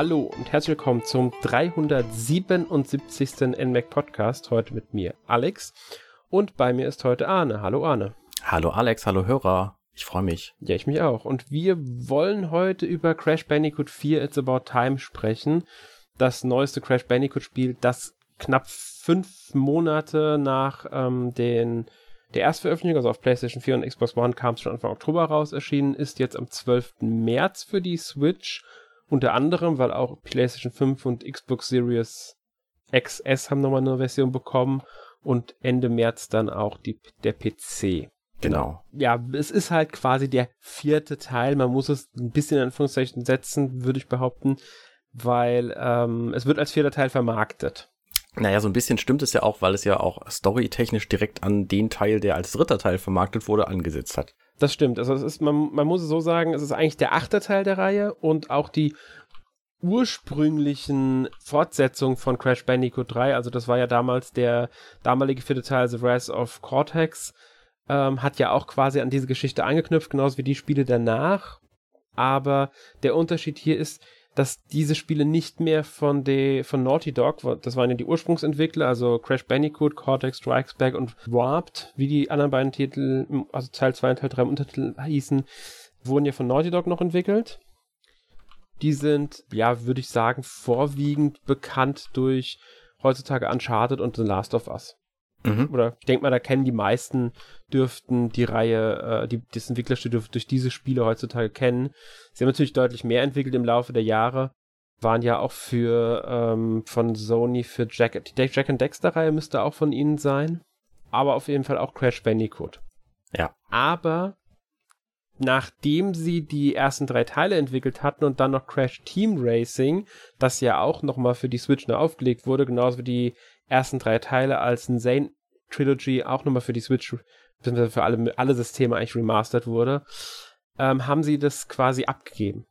Hallo und herzlich willkommen zum 377. NMAC Podcast, heute mit mir Alex und bei mir ist heute Arne. Hallo Arne. Hallo Alex, hallo Hörer, ich freue mich. Ja, ich mich auch und wir wollen heute über Crash Bandicoot 4 It's About Time sprechen, das neueste Crash Bandicoot Spiel, das knapp 5 Monate nach der Erstveröffentlichung, also auf PlayStation 4 und Xbox One, kam es schon Anfang Oktober raus, erschienen ist jetzt am 12. März für die Switch, unter anderem, weil auch PlayStation 5 und Xbox Series XS haben nochmal eine Version bekommen und Ende März dann auch der PC. Genau. Ja, es ist halt quasi der 4. Teil, man muss es ein bisschen in Anführungszeichen setzen, würde ich behaupten, weil es wird als 4. Teil vermarktet. Naja, so ein bisschen stimmt es ja auch, weil es ja auch storytechnisch direkt an den Teil, der als 3. Teil vermarktet wurde, angesetzt hat. Das stimmt. Also es ist, man muss es so sagen, es ist eigentlich der 8. Teil der Reihe und auch die ursprünglichen Fortsetzungen von Crash Bandicoot 3, also das war ja damals der damalige 4. Teil, The Wrath of Cortex, hat ja auch quasi an diese Geschichte angeknüpft, genauso wie die Spiele danach. Aber der Unterschied hier ist, dass diese Spiele nicht mehr von Naughty Dog, das waren ja die Ursprungsentwickler, also Crash Bandicoot, Cortex Strikes Back und Warped, wie die anderen beiden Titel, also Teil 2 und Teil 3 im Untertitel hießen, wurden ja von Naughty Dog noch entwickelt. Die sind, ja, würde ich sagen, vorwiegend bekannt durch heutzutage Uncharted und The Last of Us. Mhm. Oder ich denke mal, da kennen die meisten, dürften die Reihe, das Entwicklerstudio durch diese Spiele heutzutage kennen. Sie haben natürlich deutlich mehr entwickelt im Laufe der Jahre, waren ja auch von Sony für die Jack and Dexter Reihe müsste auch von ihnen sein, aber auf jeden Fall auch Crash Bandicoot. Ja. Aber nachdem sie die ersten 3 Teile entwickelt hatten und dann noch Crash Team Racing, das ja auch nochmal für die Switch neu aufgelegt wurde, genauso wie die ersten 3 Teile als Insane Trilogy auch nochmal für die Switch, beziehungsweise für alle Systeme eigentlich remastert wurde, haben sie das quasi abgegeben.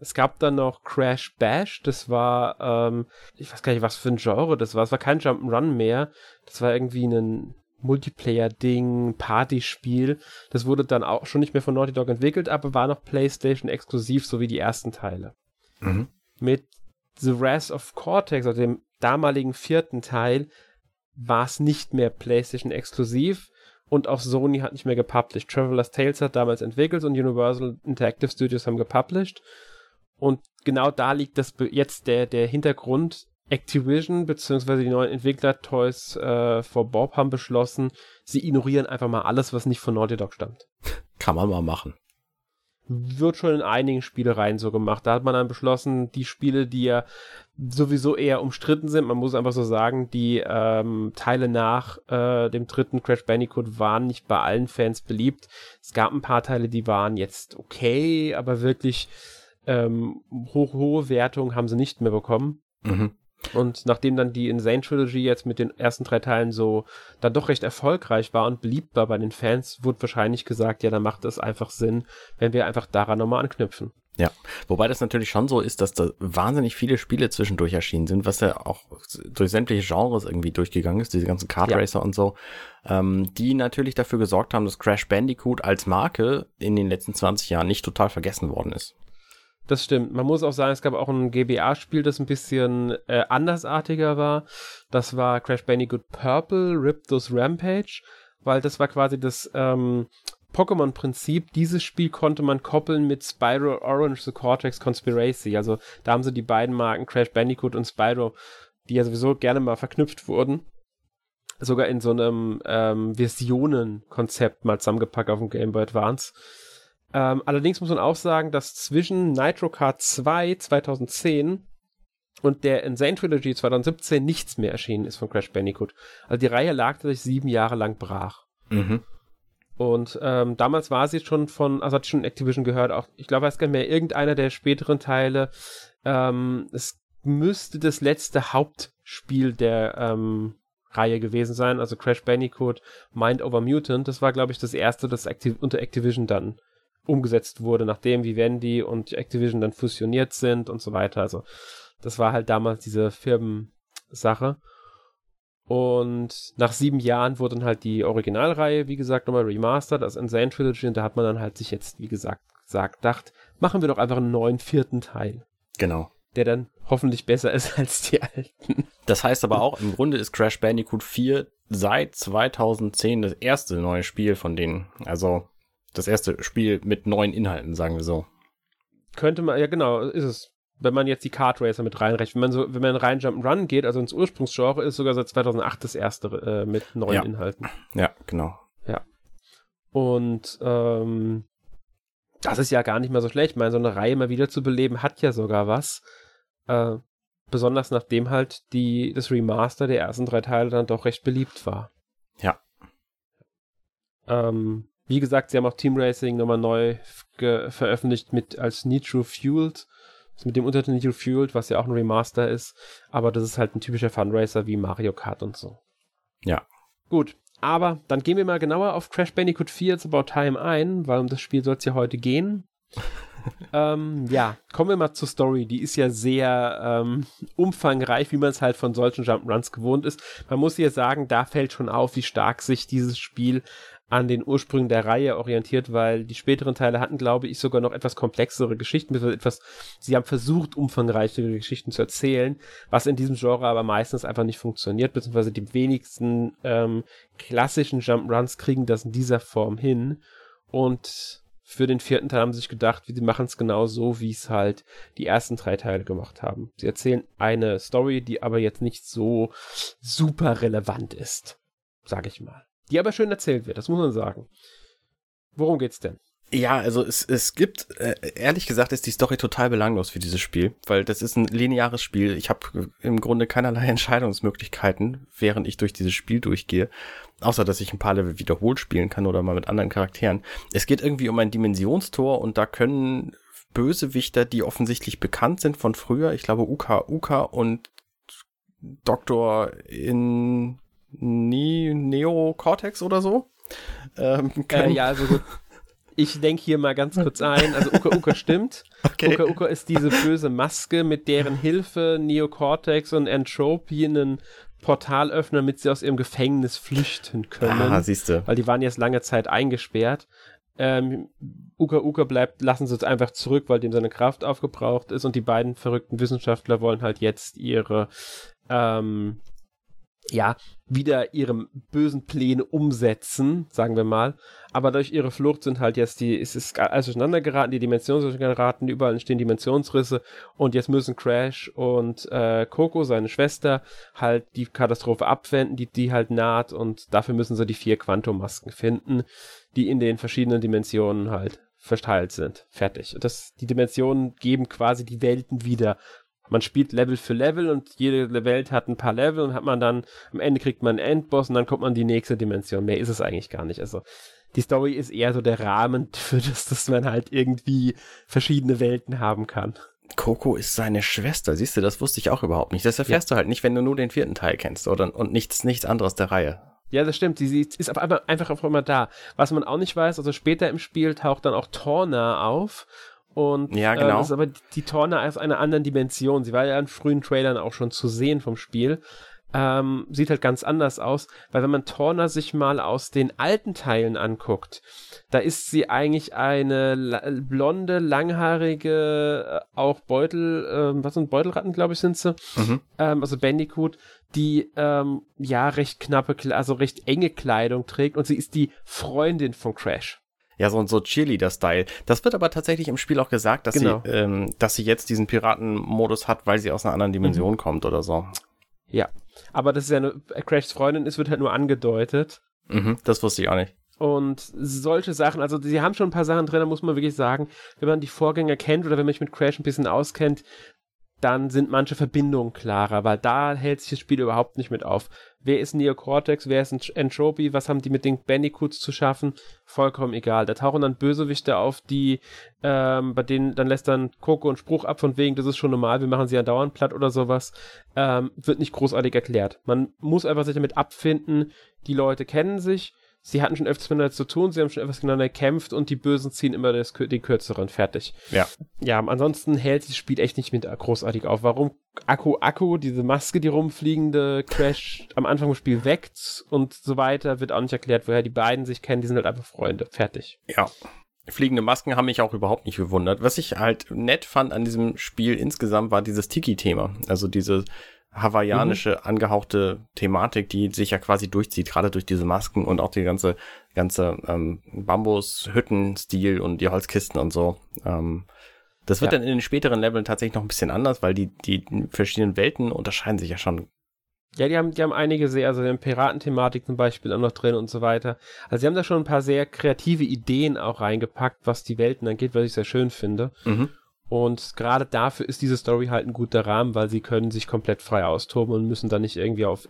Es gab dann noch Crash Bash, das war, ich weiß gar nicht, was für ein Genre das war, es war kein Jump'n'Run mehr, das war irgendwie ein Multiplayer-Ding, Partyspiel, das wurde dann auch schon nicht mehr von Naughty Dog entwickelt, aber war noch PlayStation-exklusiv, so wie die ersten Teile. Mhm. Mit The Wrath of Cortex, also dem damaligen 4. Teil, war es nicht mehr PlayStation-exklusiv und auch Sony hat nicht mehr gepublished. Traveller's Tales hat damals entwickelt und Universal Interactive Studios haben gepublished und genau da liegt das jetzt der Hintergrund. Activision bzw. die neuen Entwickler Toys for Bob haben beschlossen, sie ignorieren einfach mal alles, was nicht von Naughty Dog stammt. Kann man mal machen. Wird schon in einigen Spielereien so gemacht. Da hat man dann beschlossen, die Spiele, die ja sowieso eher umstritten sind, man muss einfach so sagen, die Teile nach dem 3. Crash Bandicoot waren nicht bei allen Fans beliebt. Es gab ein paar Teile, die waren jetzt okay, aber wirklich hohe Wertungen haben sie nicht mehr bekommen. Mhm. Und nachdem dann die Insane Trilogy jetzt mit den ersten 3 Teilen so dann doch recht erfolgreich war und beliebt war bei den Fans, wurde wahrscheinlich gesagt, ja, dann macht es einfach Sinn, wenn wir einfach daran nochmal anknüpfen. Ja, wobei das natürlich schon so ist, dass da wahnsinnig viele Spiele zwischendurch erschienen sind, was ja auch durch sämtliche Genres irgendwie durchgegangen ist, diese ganzen Kartracer und so, die natürlich dafür gesorgt haben, dass Crash Bandicoot als Marke in den letzten 20 Jahren nicht total vergessen worden ist. Das stimmt. Man muss auch sagen, es gab auch ein GBA-Spiel, das ein bisschen andersartiger war. Das war Crash Bandicoot Purple, Ripto's Rampage, weil das war quasi das Pokémon-Prinzip. Dieses Spiel konnte man koppeln mit Spyro Orange The Cortex Conspiracy. Also da haben sie die beiden Marken Crash Bandicoot und Spyro, die ja sowieso gerne mal verknüpft wurden, sogar in so einem Versionen-Konzept mal zusammengepackt auf dem Game Boy Advance. Allerdings muss man auch sagen, dass zwischen Nitro Kart 2 2010 und der Insane Trilogy 2017 nichts mehr erschienen ist von Crash Bandicoot. Also die Reihe lag tatsächlich 7 Jahre lang brach. Mhm. Und damals war sie schon hat schon Activision gehört, auch, ich glaube, weiß gar nicht mehr, irgendeiner der späteren Teile. Es müsste das letzte Hauptspiel der Reihe gewesen sein, also Crash Bandicoot Mind Over Mutant. Das war, glaube ich, das erste, das unter Activision dann umgesetzt wurde, nachdem Vivendi und Activision dann fusioniert sind und so weiter. Also das war halt damals diese Firmensache. Und nach 7 Jahren wurde dann halt die Originalreihe, wie gesagt, nochmal remastert, als Insane Trilogy. Und da hat man dann halt sich jetzt, wie gesagt, gedacht, machen wir doch einfach einen neuen 4. Teil. Genau. der dann hoffentlich besser ist als die alten. Das heißt aber auch, im Grunde ist Crash Bandicoot 4 seit 2010 das erste neue Spiel von denen. Also das erste Spiel mit neuen Inhalten, sagen wir so. Könnte man, ja genau, ist es. Wenn man jetzt die Kart Racer mit reinrechnet, wenn man rein Jump'n'Run geht, also ins Ursprungsgenre, ist sogar seit 2008 das erste mit neuen Inhalten. Ja, genau. Ja. Und das ist ja gar nicht mal so schlecht. Ich meine, so eine Reihe mal wieder zu beleben, hat ja sogar was. Besonders nachdem halt das Remaster der ersten 3 Teile dann doch recht beliebt war. Ja. Wie gesagt, sie haben auch Team Racing nochmal neu veröffentlicht mit als Nitro Fueled. Mit dem Untertitel Nitro Fueled, was ja auch ein Remaster ist. Aber das ist halt ein typischer Funracer wie Mario Kart und so. Ja. Gut. Aber dann gehen wir mal genauer auf Crash Bandicoot 4 It's About Time ein, weil um das Spiel soll es ja heute gehen. Kommen wir mal zur Story. Die ist ja sehr umfangreich, wie man es halt von solchen Jump'n'Runs gewohnt ist. Man muss hier sagen, da fällt schon auf, wie stark sich dieses Spiel an den Ursprüngen der Reihe orientiert, weil die späteren Teile hatten, glaube ich, sogar noch etwas komplexere Geschichten, sie haben versucht, umfangreichere Geschichten zu erzählen, was in diesem Genre aber meistens einfach nicht funktioniert, beziehungsweise die wenigsten klassischen Jump'n'Runs kriegen das in dieser Form hin. Und für den 4. Teil haben sie sich gedacht, sie machen es genau so, wie es halt die ersten 3 Teile gemacht haben. Sie erzählen eine Story, die aber jetzt nicht so super relevant ist, sage ich mal. Die aber schön erzählt wird, das muss man sagen. Worum geht's denn? Ja, also es gibt, ehrlich gesagt, ist die Story total belanglos für dieses Spiel, weil das ist ein lineares Spiel. Ich habe im Grunde keinerlei Entscheidungsmöglichkeiten, während ich durch dieses Spiel durchgehe, außer dass ich ein paar Level wiederholt spielen kann oder mal mit anderen Charakteren. Es geht irgendwie um ein Dimensionstor und da können Bösewichter, die offensichtlich bekannt sind von früher, ich glaube Uka-Uka und Dr. in Neo Cortex oder so? Ich denke hier mal ganz kurz ein. Also Uka-Uka stimmt. Okay. Uka-Uka ist diese böse Maske, mit deren Hilfe Neo Cortex und N. Tropy einen Portal öffnen, damit sie aus ihrem Gefängnis flüchten können. Ah, siehste. Weil die waren jetzt lange Zeit eingesperrt. Uka-Uka lassen sie jetzt einfach zurück, weil dem seine Kraft aufgebraucht ist und die beiden verrückten Wissenschaftler wollen halt jetzt ihre wieder ihre bösen Pläne umsetzen, sagen wir mal. Aber durch ihre Flucht sind halt jetzt es ist alles durcheinander geraten, die Dimensionen sind geraten, überall entstehen Dimensionsrisse und jetzt müssen Crash und Coco, seine Schwester, halt die Katastrophe abwenden, die halt naht und dafür müssen sie die 4 Quantummasken finden, die in den verschiedenen Dimensionen halt verteilt sind. Fertig. Die Dimensionen geben quasi die Welten wieder. Man spielt Level für Level und jede Welt hat ein paar Level und hat man dann, am Ende kriegt man einen Endboss und dann kommt man in die nächste Dimension. Mehr ist es eigentlich gar nicht. Also die Story ist eher so der Rahmen für das, dass man halt irgendwie verschiedene Welten haben kann. Coco ist seine Schwester, siehst du, das wusste ich auch überhaupt nicht. Das erfährst du halt nicht, wenn du nur den 4. Teil kennst oder und nichts anderes der Reihe. Ja, das stimmt. Sie ist einfach auf einmal da. Was man auch nicht weiß, also später im Spiel taucht dann auch Torna auf. Und ja, genau. Das ist aber die Torna aus einer anderen Dimension. Sie war ja in frühen Trailern auch schon zu sehen vom Spiel. Sieht halt ganz anders aus, weil wenn man Torna sich mal aus den alten Teilen anguckt, da ist sie eigentlich eine blonde, langhaarige, auch Beutelratten, glaube ich, sind sie, also Bandicoot, die recht enge Kleidung trägt und sie ist die Freundin von Crash. Ja, so Cheerleader-Style. Das wird aber tatsächlich im Spiel auch gesagt, dass sie jetzt diesen Piraten-Modus hat, weil sie aus einer anderen Dimension kommt oder so. Ja, aber das ist ja Crashs Freundin ist, wird halt nur angedeutet. Das wusste ich auch nicht. Und solche Sachen, also sie haben schon ein paar Sachen drin, da muss man wirklich sagen, wenn man die Vorgänger kennt oder wenn man sich mit Crash ein bisschen auskennt, dann sind manche Verbindungen klarer, weil da hält sich das Spiel überhaupt nicht mit auf. Wer ist Neo Cortex, wer ist N. Tropy, was haben die mit den Bandicoots zu schaffen? Vollkommen egal. Da tauchen dann Bösewichte auf, die bei denen dann lässt dann Coco einen Spruch ab von wegen, das ist schon normal, wir machen sie ja dauernd platt oder sowas. Wird nicht großartig erklärt. Man muss einfach sich damit abfinden, die Leute kennen sich, sie hatten schon öfters miteinander zu tun, sie haben schon etwas miteinander gekämpft und die Bösen ziehen immer den Kürzeren, fertig. Ja. Ja, ansonsten hält das Spiel echt nicht mit großartig auf. Warum Akku, diese Maske, die rumfliegende, Crash am Anfang des Spiels weckt und so weiter, wird auch nicht erklärt, woher die beiden sich kennen, die sind halt einfach Freunde, fertig. Ja. fliegende Masken haben mich auch überhaupt nicht gewundert. Was ich halt nett fand an diesem Spiel insgesamt, war dieses Tiki-Thema. Also diese hawaiianische angehauchte Thematik, die sich ja quasi durchzieht, gerade durch diese Masken und auch die ganze Bambus-Hütten-Stil und die Holzkisten und so. Das wird dann in den späteren Leveln tatsächlich noch ein bisschen anders, weil die verschiedenen Welten unterscheiden sich ja schon. Ja, die haben einige sehr, also die haben Piratenthematik zum Beispiel auch noch drin und so weiter. Also sie haben da schon ein paar sehr kreative Ideen auch reingepackt, was die Welten angeht, was ich sehr schön finde. Mhm. Und gerade dafür ist diese Story halt ein guter Rahmen, weil sie können sich komplett frei austoben und müssen da nicht irgendwie auf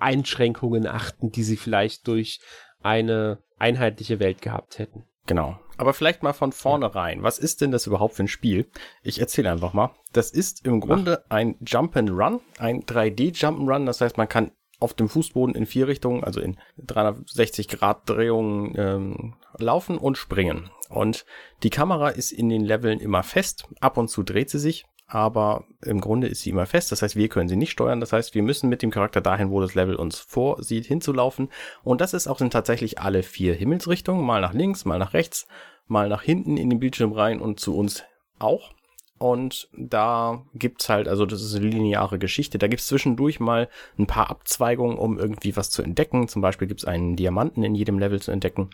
Einschränkungen achten, die sie vielleicht durch eine einheitliche Welt gehabt hätten. Genau. Aber vielleicht mal von vornherein. Was ist denn das überhaupt für ein Spiel? Ich erzähle einfach mal. Das ist im Grunde ein Jump'n'Run, ein 3D-Jump'n'Run. Das heißt, man kann auf dem Fußboden in 4 Richtungen, also in 360-Grad-Drehungen laufen und springen. Und die Kamera ist in den Leveln immer fest. Ab und zu dreht sie sich, aber im Grunde ist sie immer fest. Das heißt, wir können sie nicht steuern. Das heißt, wir müssen mit dem Charakter dahin, wo das Level uns vorsieht, hinzulaufen. Und das ist auch dann tatsächlich alle 4 Himmelsrichtungen. Mal nach links, mal nach rechts, mal nach hinten in den Bildschirm rein und zu uns auch. Und da gibt's halt, also das ist eine lineare Geschichte, da gibt's zwischendurch mal ein paar Abzweigungen, um irgendwie was zu entdecken. Zum Beispiel gibt's einen Diamanten in jedem Level zu entdecken.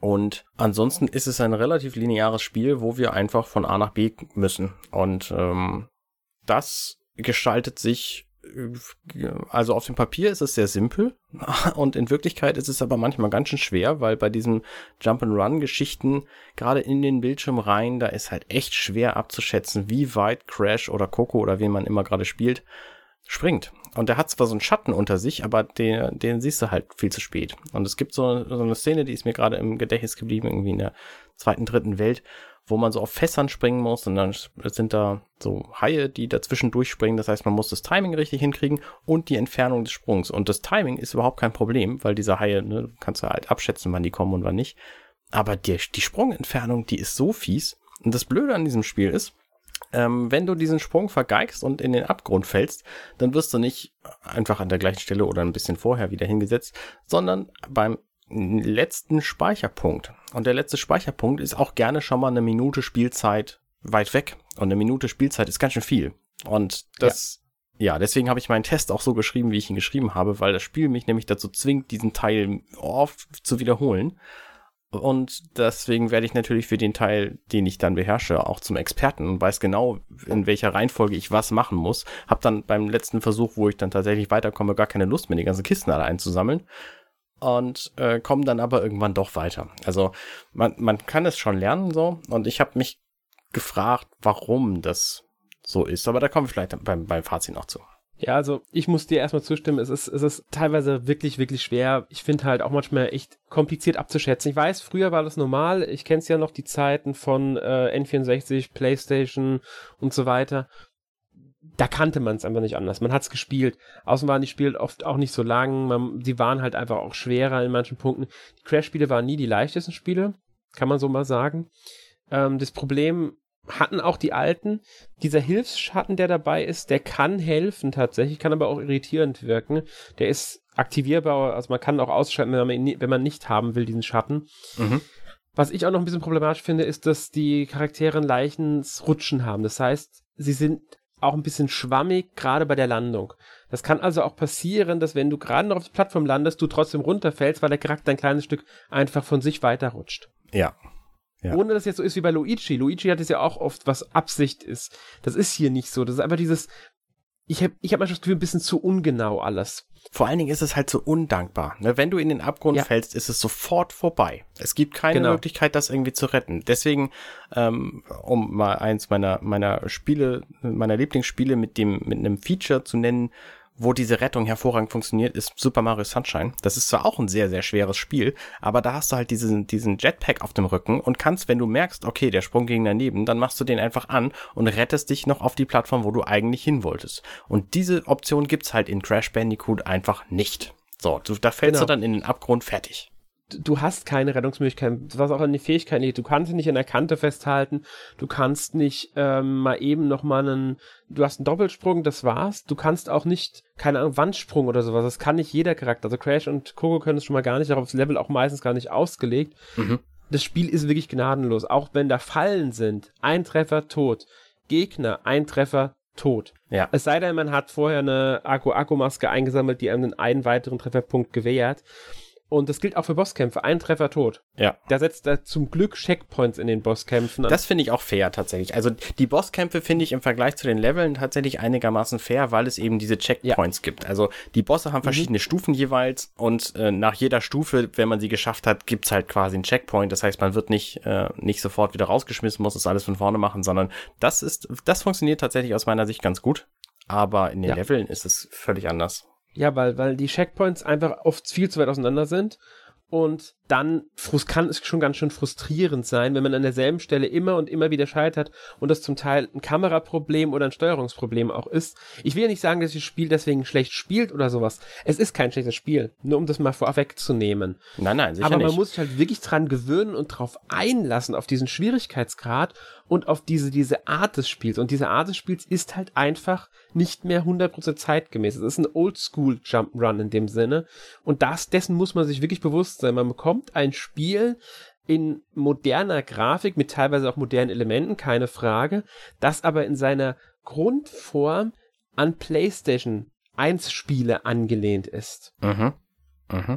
Und ansonsten ist es ein relativ lineares Spiel, wo wir einfach von A nach B müssen. Und das gestaltet sich, also auf dem Papier ist es sehr simpel und in Wirklichkeit ist es aber manchmal ganz schön schwer, weil bei diesen Jump-and-Run-Geschichten, gerade in den Bildschirm rein, da ist halt echt schwer abzuschätzen, wie weit Crash oder Coco oder wen man immer gerade spielt, springt. Und der hat zwar so einen Schatten unter sich, aber den siehst du halt viel zu spät. Und es gibt so eine Szene, die ist mir gerade im Gedächtnis geblieben, irgendwie in der 2., 3. Welt, wo man so auf Fässern springen muss und dann sind da so Haie, die dazwischen durchspringen. Das heißt, man muss das Timing richtig hinkriegen und die Entfernung des Sprungs. Und das Timing ist überhaupt kein Problem, weil diese Haie, ne, kannst du halt abschätzen, wann die kommen und wann nicht. Aber die Sprungentfernung, die ist so fies. Und das Blöde an diesem Spiel ist, wenn du diesen Sprung vergeigst und in den Abgrund fällst, dann wirst du nicht einfach an der gleichen Stelle oder ein bisschen vorher wieder hingesetzt, sondern beim letzten Speicherpunkt. Und der letzte Speicherpunkt ist auch gerne schon mal 1 Minute Spielzeit weit weg. Und 1 Minute Spielzeit ist ganz schön viel. Und das, ja deswegen habe ich meinen Test auch so geschrieben, wie ich ihn geschrieben habe, weil das Spiel mich nämlich dazu zwingt, diesen Teil oft zu wiederholen. Und deswegen werde ich natürlich für den Teil, den ich dann beherrsche, auch zum Experten und weiß genau, in welcher Reihenfolge ich was machen muss. Hab dann beim letzten Versuch, wo ich dann tatsächlich weiterkomme, gar keine Lust mehr, die ganzen Kisten alle einzusammeln. Und komme dann aber irgendwann doch weiter. Also man kann es schon lernen so. Und ich habe mich gefragt, warum das so ist. Aber da kommen wir vielleicht beim Fazit noch zu. Ja, also ich muss dir erstmal zustimmen, es ist teilweise wirklich, wirklich schwer. Ich finde halt auch manchmal echt kompliziert abzuschätzen. Ich weiß, früher war das normal, ich kenne es ja noch, die Zeiten von N64, PlayStation und so weiter. Da kannte man es einfach nicht anders, man hat es gespielt. Außen waren die Spiele oft auch nicht so lang, die waren halt einfach auch schwerer in manchen Punkten. Die Crash-Spiele waren nie die leichtesten Spiele, kann man so mal sagen. Das Problem hatten auch die alten. Dieser Hilfsschatten, der dabei ist, der kann helfen tatsächlich, kann aber auch irritierend wirken. Der ist aktivierbar, also man kann auch ausschalten, wenn man nicht haben will, diesen Schatten. Mhm. Was ich auch noch ein bisschen problematisch finde, ist, dass die Charaktere ein leichtes Rutschen haben. Das heißt, sie sind auch ein bisschen schwammig, gerade bei der Landung. Das kann also auch passieren, dass wenn du gerade noch auf die Plattform landest, du trotzdem runterfällst, weil der Charakter ein kleines Stück einfach von sich weiterrutscht. Ja. Ja. Ohne dass es jetzt so ist wie bei Luigi. Luigi hat es ja auch oft, was Absicht ist. Das ist hier nicht so. Das ist einfach dieses, ich hab manchmal das Gefühl, ein bisschen zu ungenau alles. Vor allen Dingen ist es halt so undankbar. Ne? Wenn du in den Abgrund fällst, ist es sofort vorbei. Es gibt keine Möglichkeit, das irgendwie zu retten. Deswegen, um mal eins meiner Lieblingsspiele mit einem Feature zu nennen, wo diese Rettung hervorragend funktioniert, ist Super Mario Sunshine. Das ist zwar auch ein sehr, sehr schweres Spiel, aber da hast du halt diesen Jetpack auf dem Rücken und kannst, wenn du merkst, okay, der Sprung ging daneben, dann machst du den einfach an und rettest dich noch auf die Plattform, wo du eigentlich hin wolltest. Und diese Option gibt's halt in Crash Bandicoot einfach nicht. So, da fällst du dann in den Abgrund, fertig. Du hast keine Rettungsmöglichkeiten, was auch an den Fähigkeiten liegt. Du kannst nicht an der Kante festhalten, du kannst nicht mal eben nochmal du hast einen Doppelsprung, das war's. Du kannst auch nicht, keine Ahnung, Wandsprung oder sowas, das kann nicht jeder Charakter. Also Crash und Coco können es schon mal gar nicht, darauf ist Level auch meistens gar nicht ausgelegt. Mhm. das Spiel ist wirklich gnadenlos. Auch wenn da Fallen sind, ein Treffer, tot. Gegner, ein Treffer, tot. Ja. Es sei denn, man hat vorher eine Akku-Maske eingesammelt, die einem einen weiteren Trefferpunkt gewährt. Und das gilt auch für Bosskämpfe. Ein Treffer tot. Ja. Da setzt er zum Glück Checkpoints in den Bosskämpfen an. Das finde ich auch fair tatsächlich. Also die Bosskämpfe finde ich im Vergleich zu den Leveln tatsächlich einigermaßen fair, weil es eben diese Checkpoints gibt. Also die Bosse haben verschiedene Stufen jeweils und nach jeder Stufe, wenn man sie geschafft hat, gibt es halt quasi einen Checkpoint. Das heißt, man wird nicht sofort wieder rausgeschmissen, muss das alles von vorne machen, sondern das funktioniert tatsächlich aus meiner Sicht ganz gut. Aber in den Leveln ist es völlig anders. Ja, weil die Checkpoints einfach oft viel zu weit auseinander sind und dann kann es schon ganz schön frustrierend sein, wenn man an derselben Stelle immer und immer wieder scheitert und das zum Teil ein Kameraproblem oder ein Steuerungsproblem auch ist. Ich will ja nicht sagen, dass das Spiel deswegen schlecht spielt oder sowas. Es ist kein schlechtes Spiel, nur um das mal vorwegzunehmen. Nein, sicher nicht. Aber man muss sich halt wirklich dran gewöhnen und drauf einlassen, auf diesen Schwierigkeitsgrad und auf diese Art des Spiels. Und diese Art des Spiels ist halt einfach nicht mehr 100% zeitgemäß. Es ist ein Oldschool-Jump'n'Run in dem Sinne. Und dessen muss man sich wirklich bewusst sein. Man bekommt ein Spiel in moderner Grafik mit teilweise auch modernen Elementen, keine Frage, das aber in seiner Grundform an PlayStation 1-Spiele angelehnt ist. Mhm.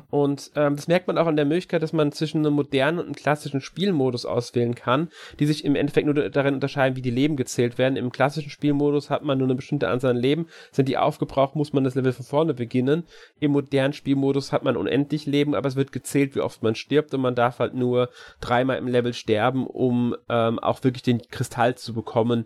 Und das merkt man auch an der Möglichkeit, dass man zwischen einem modernen und einem klassischen Spielmodus auswählen kann, die sich im Endeffekt nur darin unterscheiden, wie die Leben gezählt werden. Im klassischen Spielmodus hat man nur eine bestimmte Anzahl an Leben, sind die aufgebraucht, muss man das Level von vorne beginnen. Im modernen Spielmodus hat man unendlich Leben, aber es wird gezählt, wie oft man stirbt und man darf halt nur 3-mal im Level sterben, um auch wirklich den Kristall zu bekommen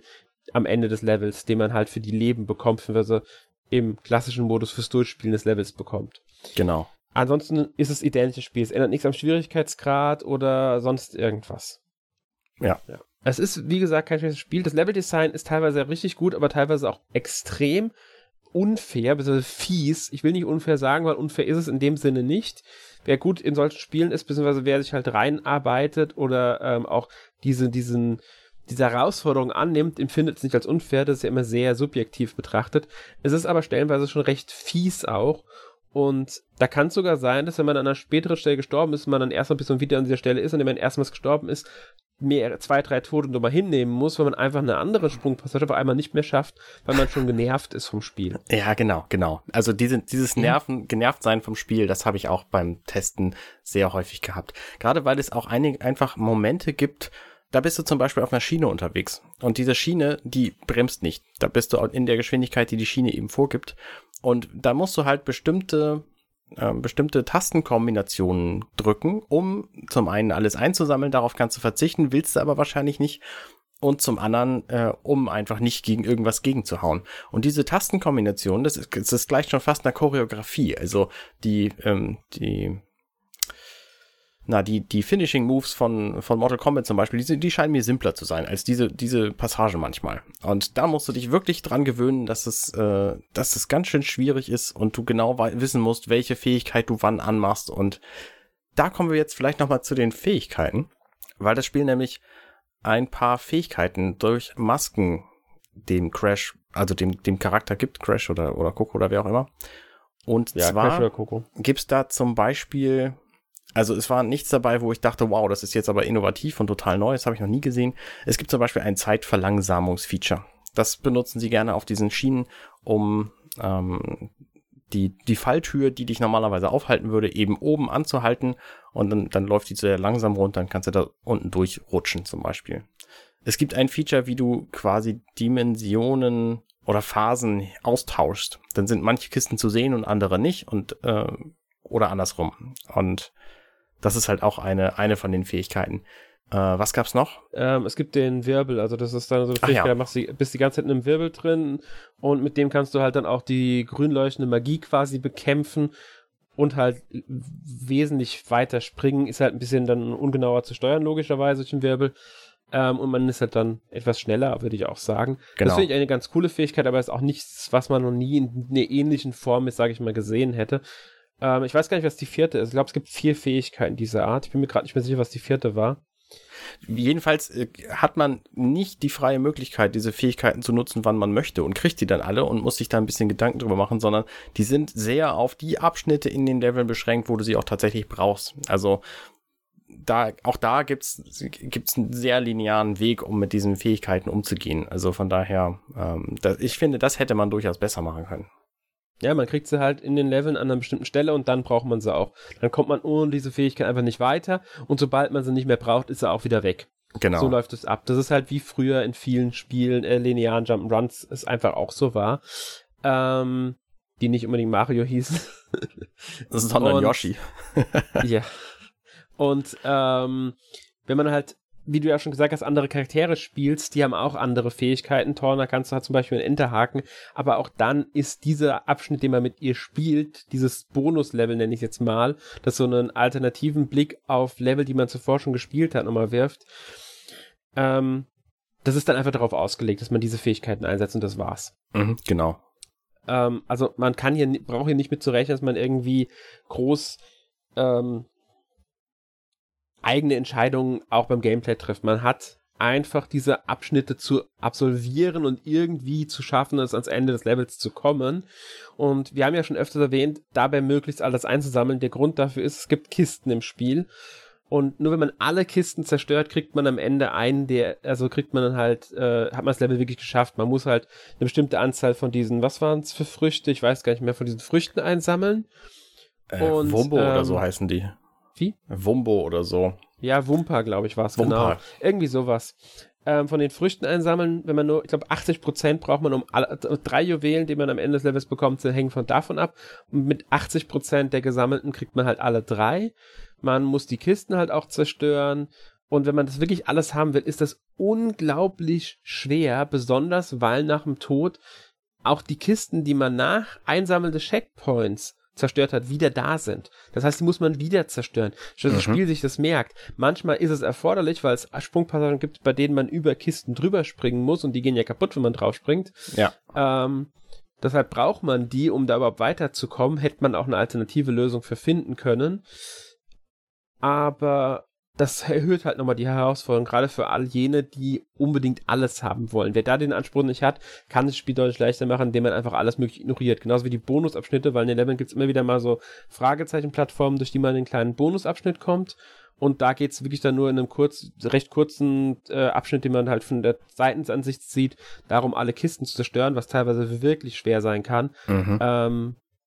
am Ende des Levels, den man halt für die Leben bekommt, beziehungsweise im klassischen Modus fürs Durchspielen des Levels bekommt. Genau. Ansonsten ist es identisches Spiel. Es ändert nichts am Schwierigkeitsgrad oder sonst irgendwas. Ja. Es ist, wie gesagt, kein schlechtes Spiel. Das Leveldesign ist teilweise richtig gut, aber teilweise auch extrem unfair, beziehungsweise fies. Ich will nicht unfair sagen, weil unfair ist es in dem Sinne nicht. Wer gut in solchen Spielen ist, beziehungsweise wer sich halt reinarbeitet oder auch diese Herausforderung annimmt, empfindet es nicht als unfair. Das ist ja immer sehr subjektiv betrachtet. Es ist aber stellenweise schon recht fies auch. Und da kann es sogar sein, dass wenn man an einer späteren Stelle gestorben ist, man dann erstmal bis man wieder an dieser Stelle ist und wenn man erstmals gestorben ist, 2-3 Tote nochmal hinnehmen muss, weil man einfach eine andere Sprungpassage auf einmal nicht mehr schafft, weil man schon genervt ist vom Spiel. Ja, genau. Also dieses Genervtsein vom Spiel, das habe ich auch beim Testen sehr häufig gehabt. Gerade weil es auch einfach Momente gibt, da bist du zum Beispiel auf einer Schiene unterwegs und diese Schiene, die bremst nicht. Da bist du in der Geschwindigkeit, die die Schiene eben vorgibt. Und da musst du halt bestimmte Tastenkombinationen drücken, um zum einen alles einzusammeln, darauf kannst du verzichten, willst du aber wahrscheinlich nicht. Und zum anderen, um einfach nicht gegen irgendwas gegenzuhauen. Und diese Tastenkombination, das gleicht schon fast einer Choreografie. Also die Finishing Moves von Mortal Kombat zum Beispiel, die scheinen mir simpler zu sein als diese Passage manchmal. Und da musst du dich wirklich dran gewöhnen, dass es ganz schön schwierig ist und du genau wissen musst, welche Fähigkeit du wann anmachst. Und da kommen wir jetzt vielleicht nochmal zu den Fähigkeiten, weil das Spiel nämlich ein paar Fähigkeiten durch Masken dem Crash, also dem Charakter gibt, Crash oder Coco oder wer auch immer. Und ja, zwar gibt's da zum Beispiel... Also es war nichts dabei, wo ich dachte, wow, das ist jetzt aber innovativ und total neu, das habe ich noch nie gesehen. Es gibt zum Beispiel ein Zeitverlangsamungsfeature. Das benutzen sie gerne auf diesen Schienen, um die Falltür, die dich normalerweise aufhalten würde, eben oben anzuhalten und dann läuft die sehr langsam runter, dann kannst du da unten durchrutschen zum Beispiel. Es gibt ein Feature, wie du quasi Dimensionen oder Phasen austauschst. Dann sind manche Kisten zu sehen und andere nicht und oder andersrum. Und das ist halt auch eine von den Fähigkeiten. Was gab's noch? Es gibt den Wirbel, also das ist dann so eine Fähigkeit, da bist die ganze Zeit in einem Wirbel drin und mit dem kannst du halt dann auch die grün leuchtende Magie quasi bekämpfen und halt wesentlich weiter springen. Ist halt ein bisschen dann ungenauer zu steuern, logischerweise durch den Wirbel. Und man ist halt dann etwas schneller, würde ich auch sagen. Genau. Das finde ich eine ganz coole Fähigkeit, aber ist auch nichts, was man noch nie in einer ähnlichen Form ist, sage ich mal, gesehen hätte. Ich weiß gar nicht, was die vierte ist. Ich glaube, es gibt 4 Fähigkeiten dieser Art. Ich bin mir gerade nicht mehr sicher, was die vierte war. Jedenfalls hat man nicht die freie Möglichkeit, diese Fähigkeiten zu nutzen, wann man möchte und kriegt die dann alle und muss sich da ein bisschen Gedanken drüber machen, sondern die sind sehr auf die Abschnitte in den Leveln beschränkt, wo du sie auch tatsächlich brauchst. Also da gibt's einen sehr linearen Weg, um mit diesen Fähigkeiten umzugehen. Also von daher, ich finde, das hätte man durchaus besser machen können. Ja, man kriegt sie halt in den Leveln an einer bestimmten Stelle und dann braucht man sie auch. Dann kommt man ohne diese Fähigkeit einfach nicht weiter und sobald man sie nicht mehr braucht, ist sie auch wieder weg. Genau. So läuft es ab. Das ist halt wie früher in vielen Spielen, linearen Jump'n'Runs, es einfach auch so war. Die nicht unbedingt Mario hießen. Sondern Yoshi. Ja. Und wenn man halt, wie du ja schon gesagt hast, andere Charaktere spielst, die haben auch andere Fähigkeiten. Torna kannst du halt zum Beispiel einen Enterhaken, aber auch dann ist dieser Abschnitt, den man mit ihr spielt, dieses Bonuslevel nenne ich jetzt mal, das so einen alternativen Blick auf Level, die man zuvor schon gespielt hat, nochmal wirft. Das ist dann einfach darauf ausgelegt, dass man diese Fähigkeiten einsetzt und das war's. Mhm, genau. Also man kann hier, braucht hier nicht mit zu rechnen, dass man irgendwie groß eigene Entscheidungen auch beim Gameplay trifft. Man hat einfach diese Abschnitte zu absolvieren und irgendwie zu schaffen, es ans Ende des Levels zu kommen. Und wir haben ja schon öfters erwähnt, dabei möglichst alles einzusammeln. Der Grund dafür ist, es gibt Kisten im Spiel. Und nur wenn man alle Kisten zerstört, kriegt man am Ende hat man das Level wirklich geschafft. Man muss halt eine bestimmte Anzahl von diesen, was waren es für Früchte? Ich weiß gar nicht mehr, von diesen Früchten einsammeln. Wombo oder so heißen die. Wie? Wumbo oder so. Ja, Wumpa, glaube ich, war es, genau. Irgendwie sowas. Von den Früchten einsammeln, wenn man nur, ich glaube, 80% braucht man, um alle 3 Juwelen, die man am Ende des Levels bekommt, hängen von davon ab. Und mit 80% der gesammelten kriegt man halt alle 3. Man muss die Kisten halt auch zerstören. Und wenn man das wirklich alles haben will, ist das unglaublich schwer, besonders weil nach dem Tod auch die Kisten, die man nach einsammelnde Checkpoints zerstört hat, wieder da sind. Das heißt, die muss man wieder zerstören, dass das Spiel sich das merkt. Manchmal ist es erforderlich, weil es Sprungpassagen gibt, bei denen man über Kisten drüber springen muss und die gehen ja kaputt, wenn man drauf springt. Ja. Deshalb braucht man die, um da überhaupt weiterzukommen. Hätte man auch eine alternative Lösung für finden können. Aber das erhöht halt nochmal die Herausforderung, gerade für all jene, die unbedingt alles haben wollen. Wer da den Anspruch nicht hat, kann das Spiel deutlich leichter machen, indem man einfach alles möglich ignoriert. Genauso wie die Bonusabschnitte, weil in den Leveln gibt es immer wieder mal so Fragezeichenplattformen, durch die man in den kleinen Bonusabschnitt kommt. Und da geht es wirklich dann nur in einem recht kurzen Abschnitt, den man halt von der Seitenansicht sieht, darum, alle Kisten zu zerstören, was teilweise wirklich schwer sein kann.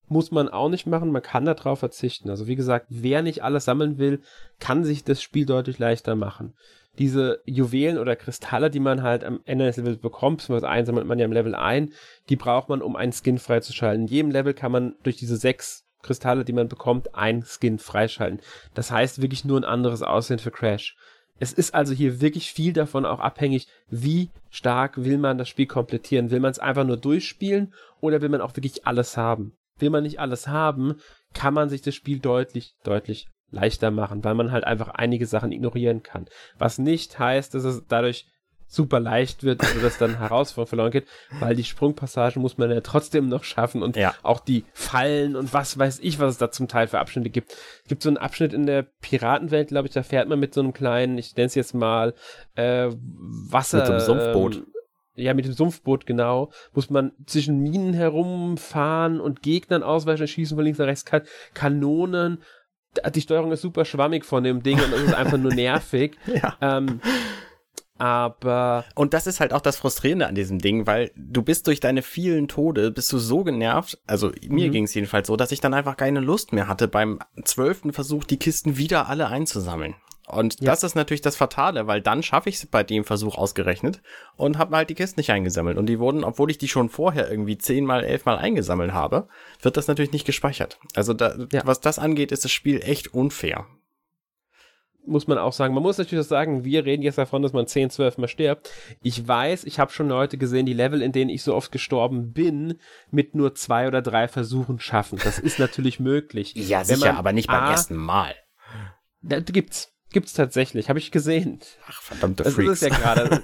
Muss man auch nicht machen, man kann da drauf verzichten. Also wie gesagt, wer nicht alles sammeln will, kann sich das Spiel deutlich leichter machen. Diese Juwelen oder Kristalle, die man halt am Ende des Levels bekommt, beziehungsweise einsammelt man ja im Level ein, die braucht man, um einen Skin freizuschalten. In jedem Level kann man durch diese 6 Kristalle, die man bekommt, einen Skin freischalten. Das heißt wirklich nur ein anderes Aussehen für Crash. Es ist also hier wirklich viel davon auch abhängig, wie stark will man das Spiel komplettieren. Will man es einfach nur durchspielen oder will man auch wirklich alles haben? Will man nicht alles haben, kann man sich das Spiel deutlich, deutlich leichter machen, weil man halt einfach einige Sachen ignorieren kann. Was nicht heißt, dass es dadurch super leicht wird, also dass dann Herausforderung verloren geht, weil die Sprungpassagen muss man ja trotzdem noch schaffen und auch die Fallen und was weiß ich, was es da zum Teil für Abschnitte gibt. Es gibt so einen Abschnitt in der Piratenwelt, glaube ich, da fährt man mit so einem kleinen, ich nenne es jetzt mal Wasser... Mit so einem Sumpfboot. Ja, mit dem Sumpfboot, genau, muss man zwischen Minen herumfahren und Gegnern ausweichen, schießen von links nach rechts, Kanonen, die Steuerung ist super schwammig von dem Ding und das ist einfach nur nervig. Ja. Aber... Und das ist halt auch das Frustrierende an diesem Ding, weil du bist durch deine vielen Tode, bist du so genervt, also mir ging es jedenfalls so, dass ich dann einfach keine Lust mehr hatte, beim 12. Versuch die Kisten wieder alle einzusammeln. Und das ist natürlich das Fatale, weil dann schaffe ich es bei dem Versuch ausgerechnet und habe halt die Kisten nicht eingesammelt. Und die wurden, obwohl ich die schon vorher irgendwie 10-mal, 11-mal eingesammelt habe, wird das natürlich nicht gespeichert. Also was das angeht, ist das Spiel echt unfair. Muss man auch sagen. Man muss natürlich auch sagen, wir reden jetzt davon, dass man 10-, 12-mal stirbt. Ich weiß, ich habe schon Leute gesehen, die Level, in denen ich so oft gestorben bin, mit nur 2 oder 3 Versuchen schaffen. Das ist natürlich möglich. Ja, sicher, aber nicht beim ersten Mal. Da gibt's tatsächlich, habe ich gesehen. Ach, verdammte Freaks. Das ist ja gerade.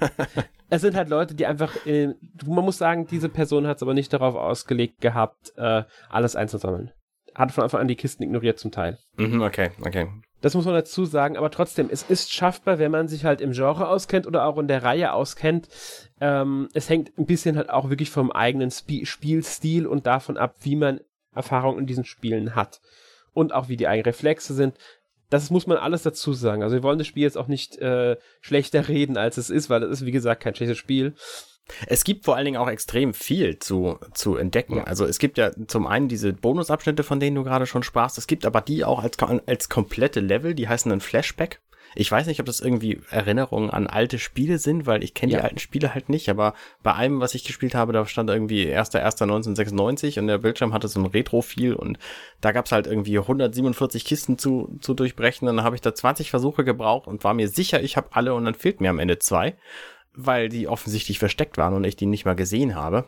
Es sind halt Leute, die einfach, man muss sagen, diese Person hat es aber nicht darauf ausgelegt gehabt, alles einzusammeln. Hat von Anfang an die Kisten ignoriert zum Teil. Mhm, okay. Das muss man dazu sagen, aber trotzdem, es ist schaffbar, wenn man sich halt im Genre auskennt oder auch in der Reihe auskennt. Es hängt ein bisschen halt auch wirklich vom eigenen Spielstil und davon ab, wie man Erfahrung in diesen Spielen hat. Und auch wie die eigenen Reflexe sind. Das muss man alles dazu sagen. Also wir wollen das Spiel jetzt auch nicht schlechter reden, als es ist, weil es ist, wie gesagt, kein schlechtes Spiel. Es gibt vor allen Dingen auch extrem viel zu entdecken. Ja. Also es gibt ja zum einen diese Bonusabschnitte, von denen du gerade schon sprachst. Es gibt aber die auch als komplette Level, die heißen dann Flashback. Ich weiß nicht, ob das irgendwie Erinnerungen an alte Spiele sind, weil ich kenne die alten Spiele halt nicht, aber bei einem, was ich gespielt habe, da stand irgendwie 1.1.1996 und der Bildschirm hatte so ein Retro-Feel und da gab's halt irgendwie 147 Kisten zu durchbrechen und dann habe ich da 20 Versuche gebraucht und war mir sicher, ich habe alle und dann fehlt mir am Ende 2. Weil die offensichtlich versteckt waren und ich die nicht mal gesehen habe.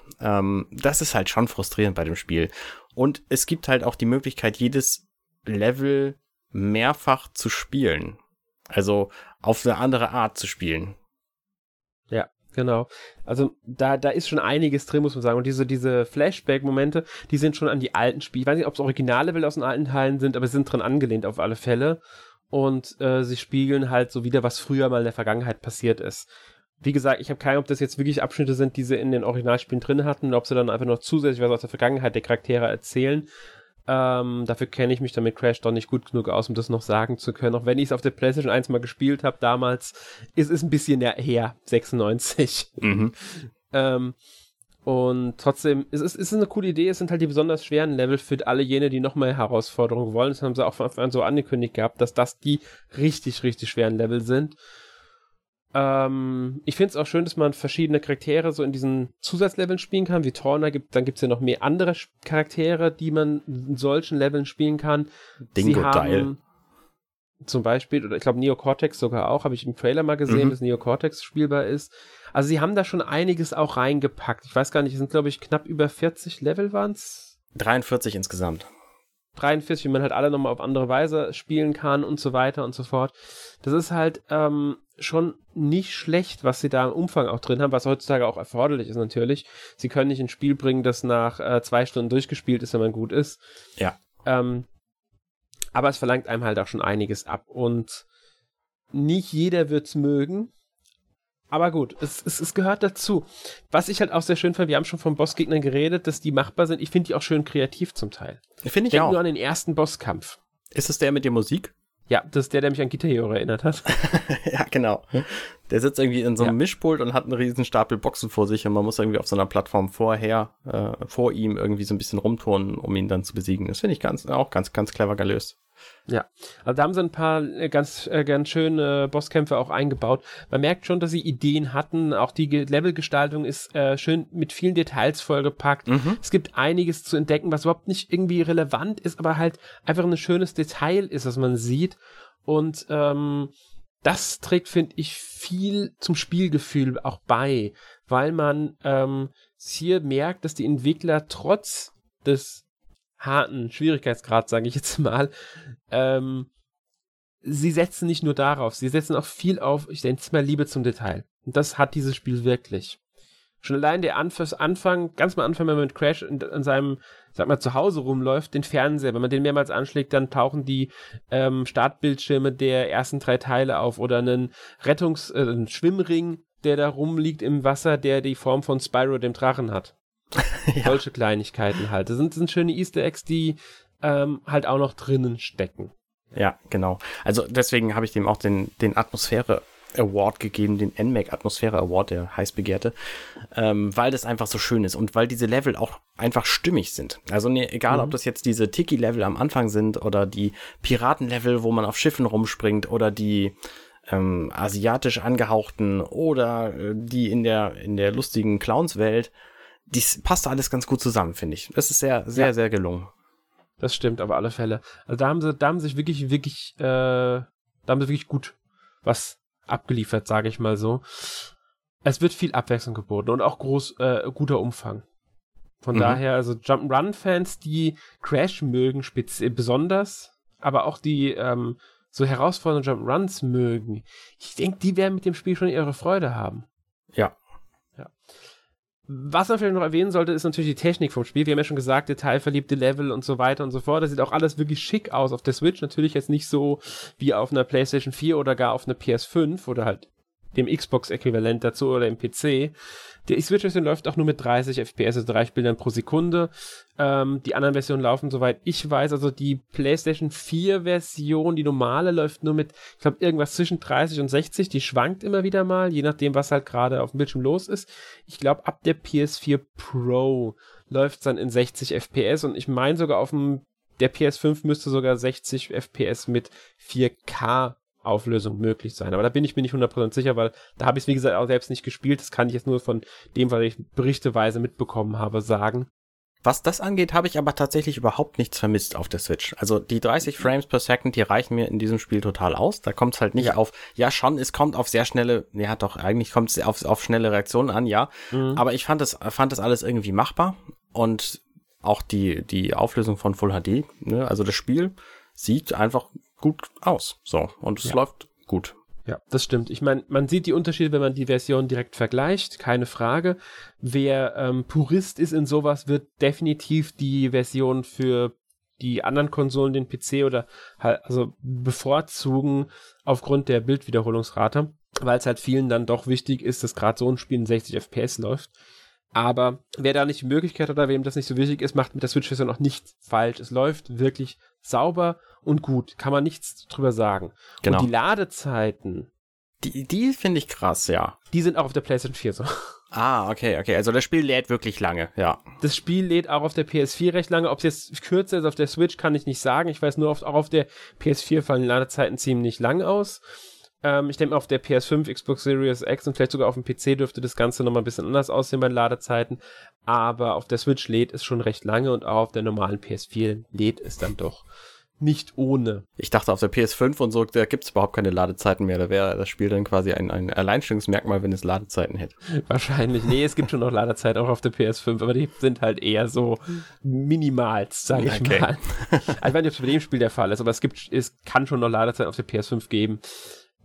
Das ist halt schon frustrierend bei dem Spiel. Und es gibt halt auch die Möglichkeit, jedes Level mehrfach zu spielen. Also auf eine andere Art zu spielen. Ja, genau. Also da ist schon einiges drin, muss man sagen. Und diese Flashback-Momente, die sind schon an die alten Spiele. Ich weiß nicht, ob es Originallevel aus den alten Teilen sind, aber sie sind dran angelehnt auf alle Fälle. Und sie spiegeln halt so wieder, was früher mal in der Vergangenheit passiert ist. Wie gesagt, ich habe keine Ahnung, ob das jetzt wirklich Abschnitte sind, die sie in den Originalspielen drin hatten, oder ob sie dann einfach noch zusätzlich was aus der Vergangenheit der Charaktere erzählen. Dafür kenne ich mich damit Crash doch nicht gut genug aus, um das noch sagen zu können. Auch wenn ich es auf der PlayStation 1 mal gespielt habe damals, es ist ein bisschen her, 96. Mhm. Und trotzdem, es ist eine coole Idee, es sind halt die besonders schweren Level für alle jene, die noch mehr Herausforderungen wollen. Das haben sie auch von Anfang an so angekündigt gehabt, dass das die richtig, richtig schweren Level sind. Ich finde es auch schön, dass man verschiedene Charaktere so in diesen Zusatzleveln spielen kann, wie Torna gibt, dann gibt es ja noch mehr andere Charaktere, die man in solchen Leveln spielen kann. Dingo-Teil. Zum Beispiel, oder ich glaube Neo Cortex sogar auch, habe ich im Trailer mal gesehen, dass Neo Cortex spielbar ist. Also sie haben da schon einiges auch reingepackt. Ich weiß gar nicht, es sind glaube ich knapp über 40 Level waren es? 43 insgesamt. 43, wie man halt alle nochmal auf andere Weise spielen kann und so weiter und so fort. Das ist halt schon nicht schlecht, was sie da im Umfang auch drin haben, was heutzutage auch erforderlich ist natürlich. Sie können nicht ins Spiel bringen, das nach 2 Stunden durchgespielt ist, wenn man gut ist. Ja. Aber es verlangt einem halt auch schon einiges ab und nicht jeder wird's mögen. Aber gut, es gehört dazu. Was ich halt auch sehr schön fand, wir haben schon von Bossgegnern geredet, dass die machbar sind. Ich finde die auch schön kreativ zum Teil. Finde ich auch. Denk nur an den ersten Bosskampf. Ist es der mit der Musik? Ja, das ist der mich an Guitar Hero erinnert hat. Ja, genau. Der sitzt irgendwie in so einem Mischpult und hat einen riesen Stapel Boxen vor sich und man muss irgendwie auf so einer Plattform vor ihm irgendwie so ein bisschen rumturnen, um ihn dann zu besiegen. Das finde ich ganz clever gelöst. Ja, also da haben sie ein paar ganz schöne Bosskämpfe auch eingebaut. Man merkt schon, dass sie Ideen hatten. Auch die Levelgestaltung ist schön mit vielen Details vollgepackt. Mhm. Es gibt einiges zu entdecken, was überhaupt nicht irgendwie relevant ist, aber halt einfach ein schönes Detail ist, das man sieht. Und das trägt, finde ich, viel zum Spielgefühl auch bei, weil man hier merkt, dass die Entwickler trotz des harten Schwierigkeitsgrad, sage ich jetzt mal, sie setzen nicht nur darauf, sie setzen auch viel auf, ich nenne es mal Liebe zum Detail. Und das hat dieses Spiel wirklich. Schon allein der Anfang, ganz am Anfang, wenn man mit Crash an seinem, sag mal, Zuhause rumläuft, den Fernseher, wenn man den mehrmals anschlägt, dann tauchen die Startbildschirme der ersten 3 Teile auf oder einen einen Schwimmring, der da rumliegt im Wasser, der die Form von Spyro, dem Drachen, hat. Ja. Solche Kleinigkeiten halt. Das sind schöne Easter Eggs, die halt auch noch drinnen stecken. Ja, genau. Also deswegen habe ich dem auch den Atmosphäre Award gegeben, den NMAC Atmosphäre Award, der heiß begehrte, weil das einfach so schön ist und weil diese Level auch einfach stimmig sind. Also egal, ob das jetzt diese Tiki-Level am Anfang sind oder die Piraten-Level, wo man auf Schiffen rumspringt oder die asiatisch angehauchten oder die in der lustigen Clowns-Welt. Dies passt alles ganz gut zusammen, finde ich. Das ist sehr, sehr, sehr gelungen. Das stimmt, auf alle Fälle. Also da haben sie wirklich gut was abgeliefert, sage ich mal so. Es wird viel Abwechslung geboten und auch guter Umfang. Von daher, also Jump'n'Run-Fans, die Crash mögen, besonders, aber auch die so herausfordernde Jump'n'Runs mögen, ich denke, die werden mit dem Spiel schon ihre Freude haben. Ja. Ja. Was man vielleicht noch erwähnen sollte, ist natürlich die Technik vom Spiel. Wir haben ja schon gesagt, detailverliebte Level und so weiter und so fort. Das sieht auch alles wirklich schick aus auf der Switch. Natürlich jetzt nicht so wie auf einer PlayStation 4 oder gar auf einer PS5 oder halt dem Xbox-Äquivalent dazu oder im PC. Die Switch-Version läuft auch nur mit 30 FPS, also 30 Bildern pro Sekunde. Die anderen Versionen laufen, soweit ich weiß, also die PlayStation 4-Version, die normale, läuft nur mit, ich glaube, irgendwas zwischen 30 und 60. Die schwankt immer wieder mal, je nachdem, was halt gerade auf dem Bildschirm los ist. Ich glaube, ab der PS4 Pro läuft es dann in 60 FPS und ich meine sogar der PS5 müsste sogar 60 FPS mit 4K Auflösung möglich sein. Aber da bin ich mir nicht 100% sicher, weil da habe ich es, wie gesagt, auch selbst nicht gespielt. Das kann ich jetzt nur von dem, was ich berichteweise mitbekommen habe, sagen. Was das angeht, habe ich aber tatsächlich überhaupt nichts vermisst auf der Switch. Also die 30 Frames per Second, die reichen mir in diesem Spiel total aus. Da kommt es halt nicht auf, es kommt auf sehr schnelle, eigentlich kommt es auf schnelle Reaktionen an, ja. Mhm. Aber ich fand das alles irgendwie machbar. Und auch die Auflösung von Full HD, ne? Also das Spiel sieht einfach gut aus. So. Und es läuft gut. Ja, das stimmt. Ich meine, man sieht die Unterschiede, wenn man die Versionen direkt vergleicht, keine Frage. Wer Purist ist in sowas, wird definitiv die Version für die anderen Konsolen, den PC oder halt, also bevorzugen aufgrund der Bildwiederholungsrate, weil es halt vielen dann doch wichtig ist, dass gerade so ein Spiel in 60 FPS läuft. Aber wer da nicht die Möglichkeit hat oder wem das nicht so wichtig ist, macht mit der Switch-Version auch nichts falsch. Es läuft wirklich sauber und gut. Kann man nichts drüber sagen. Genau. Und die Ladezeiten. Die finde ich krass, ja. Die sind auch auf der PlayStation 4 so. Ah, okay. Also das Spiel lädt wirklich lange, ja. Das Spiel lädt auch auf der PS4 recht lange. Ob es jetzt kürzer ist auf der Switch, kann ich nicht sagen. Ich weiß nur, oft auch auf der PS4 fallen Ladezeiten ziemlich lang aus. Ich denke mal, auf der PS5, Xbox Series X und vielleicht sogar auf dem PC dürfte das Ganze nochmal ein bisschen anders aussehen bei den Ladezeiten. Aber auf der Switch lädt es schon recht lange und auch auf der normalen PS4 lädt es dann doch nicht ohne. Ich dachte, auf der PS5 und so, da gibt es überhaupt keine Ladezeiten mehr. Da wäre das Spiel dann quasi ein Alleinstellungsmerkmal, wenn es Ladezeiten hätte. Wahrscheinlich. Nee, es gibt schon noch Ladezeiten auch auf der PS5, aber die sind halt eher so minimal, sage ich mal. Also, ich weiß nicht, ob es bei dem Spiel der Fall ist, aber es kann schon noch Ladezeiten auf der PS5 geben.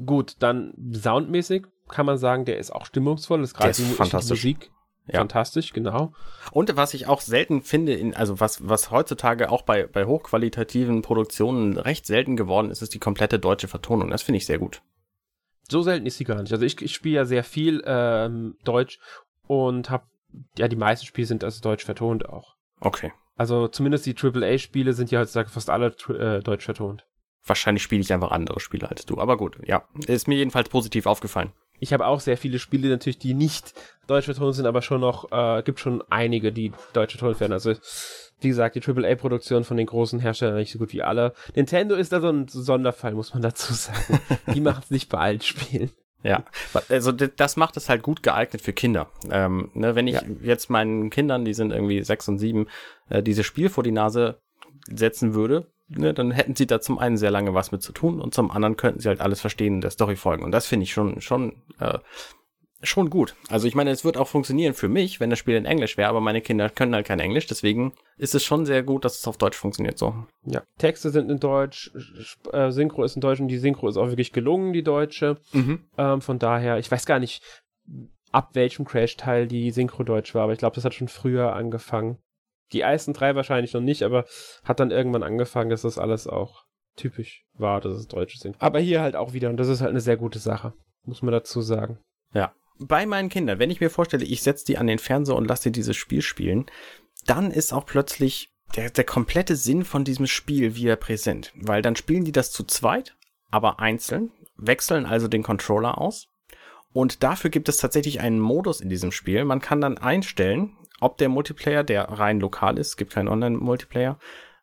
Gut, dann soundmäßig kann man sagen, der ist auch stimmungsvoll. Das ist gerade die Musik. Ja. Fantastisch, genau. Und was ich auch selten finde, was heutzutage auch bei hochqualitativen Produktionen recht selten geworden ist, ist die komplette deutsche Vertonung. Das finde ich sehr gut. So selten ist sie gar nicht. Also ich spiele ja sehr viel Deutsch und habe, ja, die meisten Spiele sind also deutsch vertont auch. Okay. Also zumindest die AAA-Spiele sind ja heutzutage fast alle deutsch vertont. Wahrscheinlich spiele ich einfach andere Spiele als du, aber gut, ja, ist mir jedenfalls positiv aufgefallen. Ich habe auch sehr viele Spiele natürlich, die nicht deutsch vertont sind, aber schon noch, gibt schon einige, die deutsch vertont werden. Also, wie gesagt, die AAA-Produktion von den großen Herstellern nicht so gut wie alle. Nintendo ist da so ein Sonderfall, muss man dazu sagen. Die machen es nicht bei allen Spielen. Ja, also das macht es halt gut geeignet für Kinder. Wenn ich jetzt meinen Kindern, die sind irgendwie 6 und 7, dieses Spiel vor die Nase setzen würde, ne, dann hätten sie da zum einen sehr lange was mit zu tun und zum anderen könnten sie halt alles verstehen und der Story folgen. Und das finde ich schon gut. Also ich meine, es wird auch funktionieren für mich, wenn das Spiel in Englisch wäre, aber meine Kinder können halt kein Englisch, deswegen ist es schon sehr gut, dass es auf Deutsch funktioniert so. Ja, Texte sind in Deutsch, Synchro ist in Deutsch und die Synchro ist auch wirklich gelungen, die deutsche. Mhm. Von daher, ich weiß gar nicht, ab welchem Crash-Teil die Synchro deutsch war, aber ich glaube, das hat schon früher angefangen. Die ersten 3 wahrscheinlich noch nicht, aber hat dann irgendwann angefangen, dass das alles auch typisch war, dass es Deutsche sind. Aber hier halt auch wieder und das ist halt eine sehr gute Sache, muss man dazu sagen. Ja, bei meinen Kindern, wenn ich mir vorstelle, ich setze die an den Fernseher und lasse die dieses Spiel spielen, dann ist auch plötzlich der komplette Sinn von diesem Spiel wieder präsent, weil dann spielen die das zu zweit, aber einzeln, wechseln also den Controller aus und dafür gibt es tatsächlich einen Modus in diesem Spiel. Man kann dann einstellen, ob der Multiplayer, der rein lokal ist, es gibt keinen Online-Multiplayer,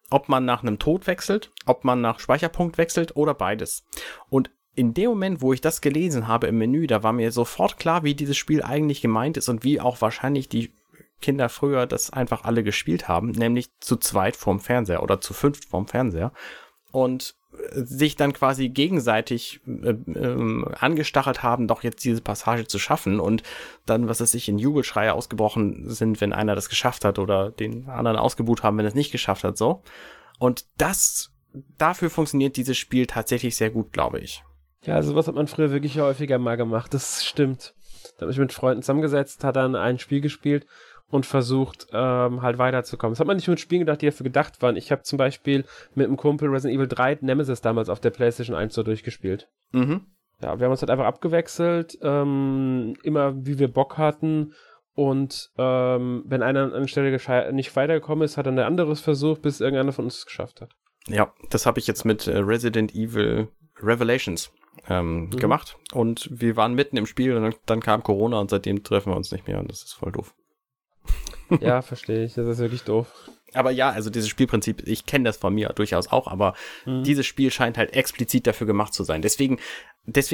ob man nach einem Tod wechselt, ob man nach Speicherpunkt wechselt oder beides. Und in dem Moment, wo ich das gelesen habe im Menü, da war mir sofort klar, wie dieses Spiel eigentlich gemeint ist und wie auch wahrscheinlich die Kinder früher das einfach alle gespielt haben, nämlich zu zweit vorm Fernseher oder zu 5 vorm Fernseher und sich dann quasi gegenseitig angestachelt haben, doch jetzt diese Passage zu schaffen und dann, was weiß ich, in Jubelschreie ausgebrochen sind, wenn einer das geschafft hat oder den anderen ausgebuht haben, wenn er es nicht geschafft hat, so. Und dafür funktioniert dieses Spiel tatsächlich sehr gut, glaube ich. Ja, sowas hat man früher wirklich häufiger mal gemacht, das stimmt. Da habe ich mit Freunden zusammengesetzt, hat dann ein Spiel gespielt und versucht, halt weiterzukommen. Das hat man nicht mit Spielen gedacht, die dafür gedacht waren. Ich habe zum Beispiel mit einem Kumpel Resident Evil 3 Nemesis damals auf der PlayStation 1 so durchgespielt. Mhm. Ja, wir haben uns halt einfach abgewechselt, immer wie wir Bock hatten. Und wenn einer an der Stelle nicht weitergekommen ist, hat dann der andere es versucht, bis irgendeiner von uns es geschafft hat. Ja, das habe ich jetzt mit Resident Evil Revelations gemacht. Und wir waren mitten im Spiel und dann kam Corona und seitdem treffen wir uns nicht mehr und das ist voll doof. Ja, verstehe ich. Das ist wirklich doof. Aber ja, also dieses Spielprinzip, ich kenne das von mir durchaus auch, aber dieses Spiel scheint halt explizit dafür gemacht zu sein. Deswegen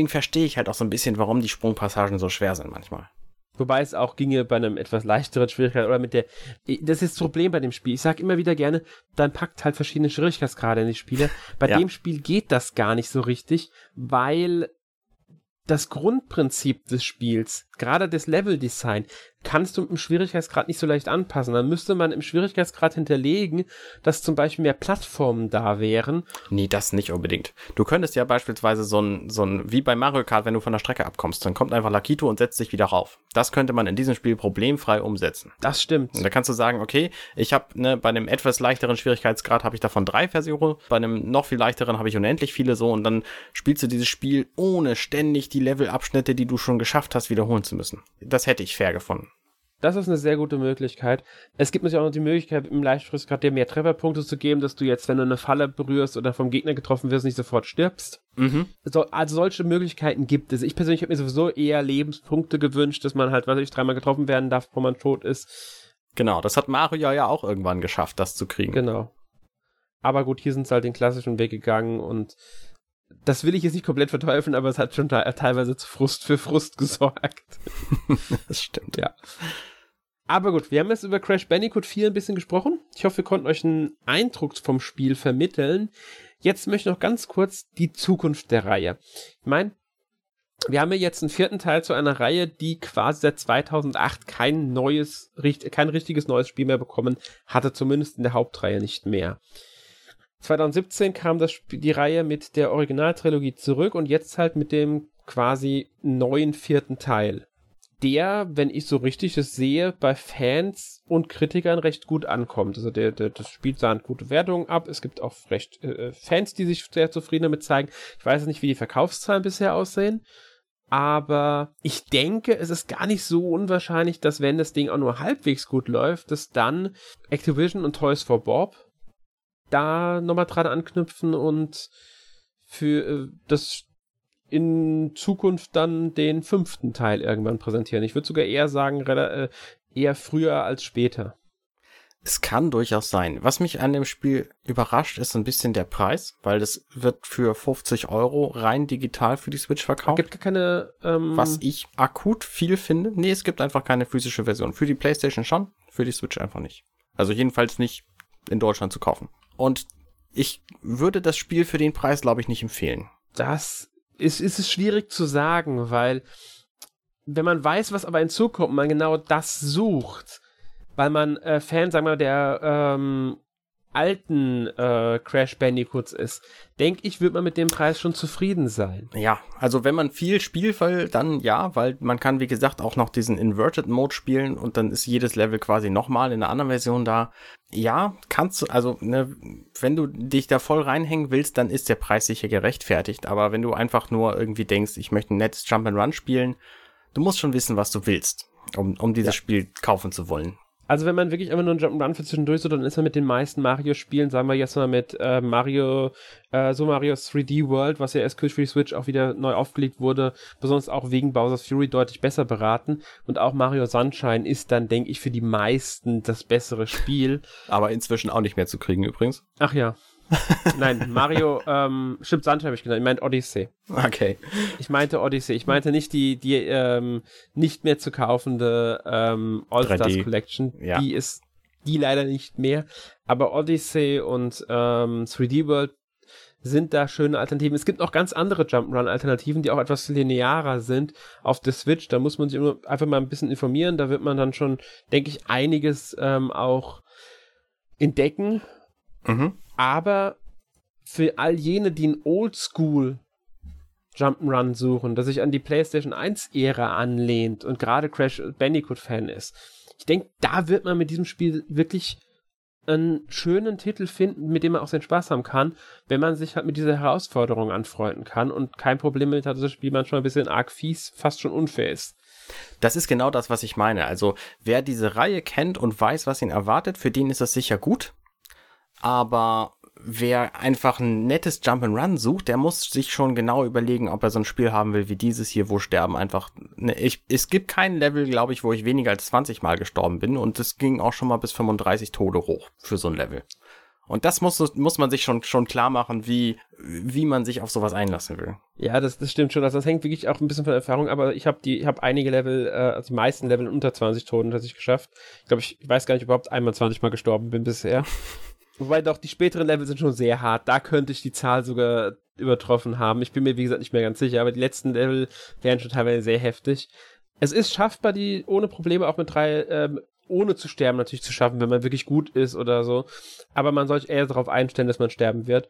verstehe ich halt auch so ein bisschen, warum die Sprungpassagen so schwer sind manchmal. Wobei es auch ginge bei einem etwas leichteren Schwierigkeit oder mit der, das ist das Problem bei dem Spiel. Ich sage immer wieder gerne, dann packt halt verschiedene Schwierigkeitsgrade in die Spiele. Bei dem Spiel geht das gar nicht so richtig, weil das Grundprinzip des Spiels, gerade das Leveldesign, kannst du mit dem Schwierigkeitsgrad nicht so leicht anpassen. Dann müsste man im Schwierigkeitsgrad hinterlegen, dass zum Beispiel mehr Plattformen da wären. Nee, das nicht unbedingt. Du könntest ja beispielsweise so ein wie bei Mario Kart, wenn du von der Strecke abkommst, dann kommt einfach Lakitu und setzt dich wieder rauf. Das könnte man in diesem Spiel problemfrei umsetzen. Das stimmt. Und da kannst du sagen, okay, ich habe bei einem etwas leichteren Schwierigkeitsgrad habe ich davon 3 Versionen, bei einem noch viel leichteren habe ich unendlich viele so und dann spielst du dieses Spiel ohne ständig die Levelabschnitte, die du schon geschafft hast, wiederholen zu müssen. Das hätte ich fair gefunden. Das ist eine sehr gute Möglichkeit. Es gibt natürlich auch noch die Möglichkeit, im Leichtschwierigkeitsgrad dir mehr Trefferpunkte zu geben, dass du jetzt, wenn du eine Falle berührst oder vom Gegner getroffen wirst, nicht sofort stirbst. Also solche Möglichkeiten gibt es. Ich persönlich habe mir sowieso eher Lebenspunkte gewünscht, dass man halt, weiß ich, 3-mal getroffen werden darf, bevor man tot ist. Genau, das hat Mario ja auch irgendwann geschafft, das zu kriegen. Genau. Aber gut, hier sind sie halt den klassischen Weg gegangen und das will ich jetzt nicht komplett verteufeln, aber es hat schon teilweise für Frust gesorgt. Das stimmt, ja. Aber gut, wir haben jetzt über Crash Bandicoot 4 ein bisschen gesprochen. Ich hoffe, wir konnten euch einen Eindruck vom Spiel vermitteln. Jetzt möchte ich noch ganz kurz die Zukunft der Reihe. Ich meine, wir haben ja jetzt einen 4. Teil zu einer Reihe, die quasi seit 2008 kein richtiges neues Spiel mehr bekommen hatte, zumindest in der Hauptreihe nicht mehr. 2017 kam die Reihe mit der Originaltrilogie zurück und jetzt halt mit dem quasi neuen 4. Teil, der, wenn ich so richtig es sehe, bei Fans und Kritikern recht gut ankommt. Also das Spiel sah eine gute Wertung ab. Es gibt auch recht Fans, die sich sehr zufrieden damit zeigen. Ich weiß nicht, wie die Verkaufszahlen bisher aussehen, aber ich denke, es ist gar nicht so unwahrscheinlich, dass wenn das Ding auch nur halbwegs gut läuft, dass dann Activision und Toys for Bob da nochmal dran anknüpfen und für das in Zukunft dann den 5. Teil irgendwann präsentieren. Ich würde sogar eher sagen, eher früher als später. Es kann durchaus sein. Was mich an dem Spiel überrascht, ist ein bisschen der Preis, weil das wird für 50 € rein digital für die Switch verkauft. Es gibt keine... was ich akut viel finde. Nee, es gibt einfach keine physische Version. Für die PlayStation schon, für die Switch einfach nicht. Also jedenfalls nicht in Deutschland zu kaufen. Und ich würde das Spiel für den Preis, glaube ich, nicht empfehlen. Das ist schwierig zu sagen, weil wenn man weiß, was aber hinzukommt, man genau das sucht, weil man Fan, sagen wir mal, der alten Crash Bandicoots ist, denke ich, wird man mit dem Preis schon zufrieden sein. Ja, also wenn man viel spielt, dann ja, weil man kann, wie gesagt, auch noch diesen Inverted Mode spielen und dann ist jedes Level quasi nochmal in einer anderen Version da. Ja, kannst du, also wenn du dich da voll reinhängen willst, dann ist der Preis sicher gerechtfertigt, aber wenn du einfach nur irgendwie denkst, ich möchte ein nettes Jump'n'Run spielen, du musst schon wissen, was du willst, um dieses Spiel kaufen zu wollen. Also wenn man wirklich einfach nur einen Jump'n'Run für zwischendurch sucht, dann ist man mit den meisten Mario-Spielen, sagen wir jetzt mal mit Mario 3D World, was ja erst kürzlich für die Switch auch wieder neu aufgelegt wurde, besonders auch wegen Bowser's Fury deutlich besser beraten. Und auch Mario Sunshine ist dann, denke ich, für die meisten das bessere Spiel. Aber inzwischen auch nicht mehr zu kriegen übrigens. Ach ja. Nein, Mario, stimmt, Sunshine habe ich genannt, ich meinte Odyssey. Okay. Ich meinte Odyssey, ich meinte nicht die nicht mehr zu kaufende All-Stars 3D. Collection, ja. Die ist die leider nicht mehr, aber Odyssey und 3D World sind da schöne Alternativen. Es gibt noch ganz andere Jump'n'Run-Alternativen, die auch etwas linearer sind auf der Switch, da muss man sich einfach mal ein bisschen informieren, da wird man dann schon, denke ich, einiges auch entdecken. Mhm. Aber für all jene, die ein Oldschool Jump'n'Run suchen, das sich an die PlayStation 1-Ära anlehnt und gerade Crash Bandicoot-Fan ist, ich denke, da wird man mit diesem Spiel wirklich einen schönen Titel finden, mit dem man auch seinen Spaß haben kann, wenn man sich halt mit dieser Herausforderung anfreunden kann und kein Problem mit hat, dass das Spiel manchmal ein bisschen arg fies, fast schon unfair ist. Das ist genau das, was ich meine. Also wer diese Reihe kennt und weiß, was ihn erwartet, für den ist das sicher gut. Aber wer einfach ein nettes Jump'n'Run sucht, der muss sich schon genau überlegen, ob er so ein Spiel haben will wie dieses hier, wo Sterben einfach... Es gibt kein Level, glaube ich, wo ich weniger als 20 Mal gestorben bin, und es ging auch schon mal bis 35 Tode hoch für so ein Level. Und das muss man sich schon klar machen, wie man sich auf sowas einlassen will. Ja, das stimmt schon. Also das hängt wirklich auch ein bisschen von der Erfahrung, aber ich habe einige Level, also die meisten Level unter 20 Toten tatsächlich geschafft. Ich glaube, ich weiß gar nicht, überhaupt einmal 20 Mal gestorben bin bisher. Wobei doch, die späteren Level sind schon sehr hart. Da könnte ich die Zahl sogar übertroffen haben. Ich bin mir, wie gesagt, nicht mehr ganz sicher, aber die letzten Level wären schon teilweise sehr heftig. Es ist schaffbar, die ohne Probleme auch mit drei... ohne zu sterben natürlich zu schaffen, wenn man wirklich gut ist oder so. Aber man sollte eher darauf einstellen, dass man sterben wird.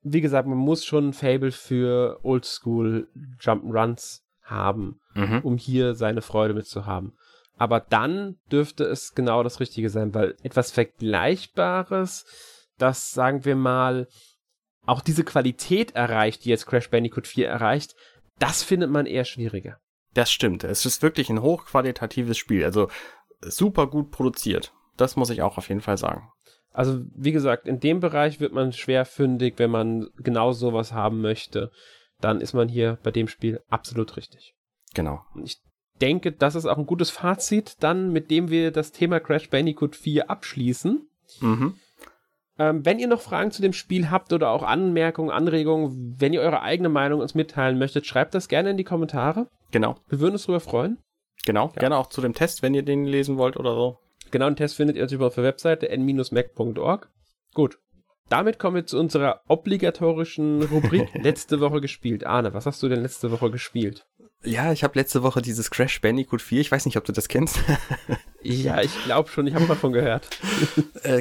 Wie gesagt, man muss schon ein Fable für Oldschool Jump'n'Runs haben, um hier seine Freude mitzuhaben. Aber dann dürfte es genau das Richtige sein, weil etwas Vergleichbares, das, sagen wir mal, auch diese Qualität erreicht, die jetzt Crash Bandicoot 4 erreicht, das findet man eher schwieriger. Das stimmt. Es ist wirklich ein hochqualitatives Spiel. Also super gut produziert. Das muss ich auch auf jeden Fall sagen. Also, wie gesagt, in dem Bereich wird man schwer fündig, wenn man genau sowas haben möchte. Dann ist man hier bei dem Spiel absolut richtig. Genau. Und ich denke, das ist auch ein gutes Fazit, dann, mit dem wir das Thema Crash Bandicoot 4 abschließen. Wenn ihr noch Fragen zu dem Spiel habt oder auch Anmerkungen, Anregungen, wenn ihr eure eigene Meinung uns mitteilen möchtet, schreibt das gerne in die Kommentare. Genau. Wir würden uns darüber freuen. Genau, ja. Gerne auch zu dem Test, wenn ihr den lesen wollt oder so. Genau, den Test findet ihr natürlich auf der Webseite n-mac.org. Gut, damit kommen wir zu unserer obligatorischen Rubrik Letzte Woche gespielt. Arne, was hast du denn letzte Woche gespielt? Ja, ich habe letzte Woche dieses Crash Bandicoot 4, ich weiß nicht, ob du das kennst. Ja, ich glaube schon, ich habe davon gehört.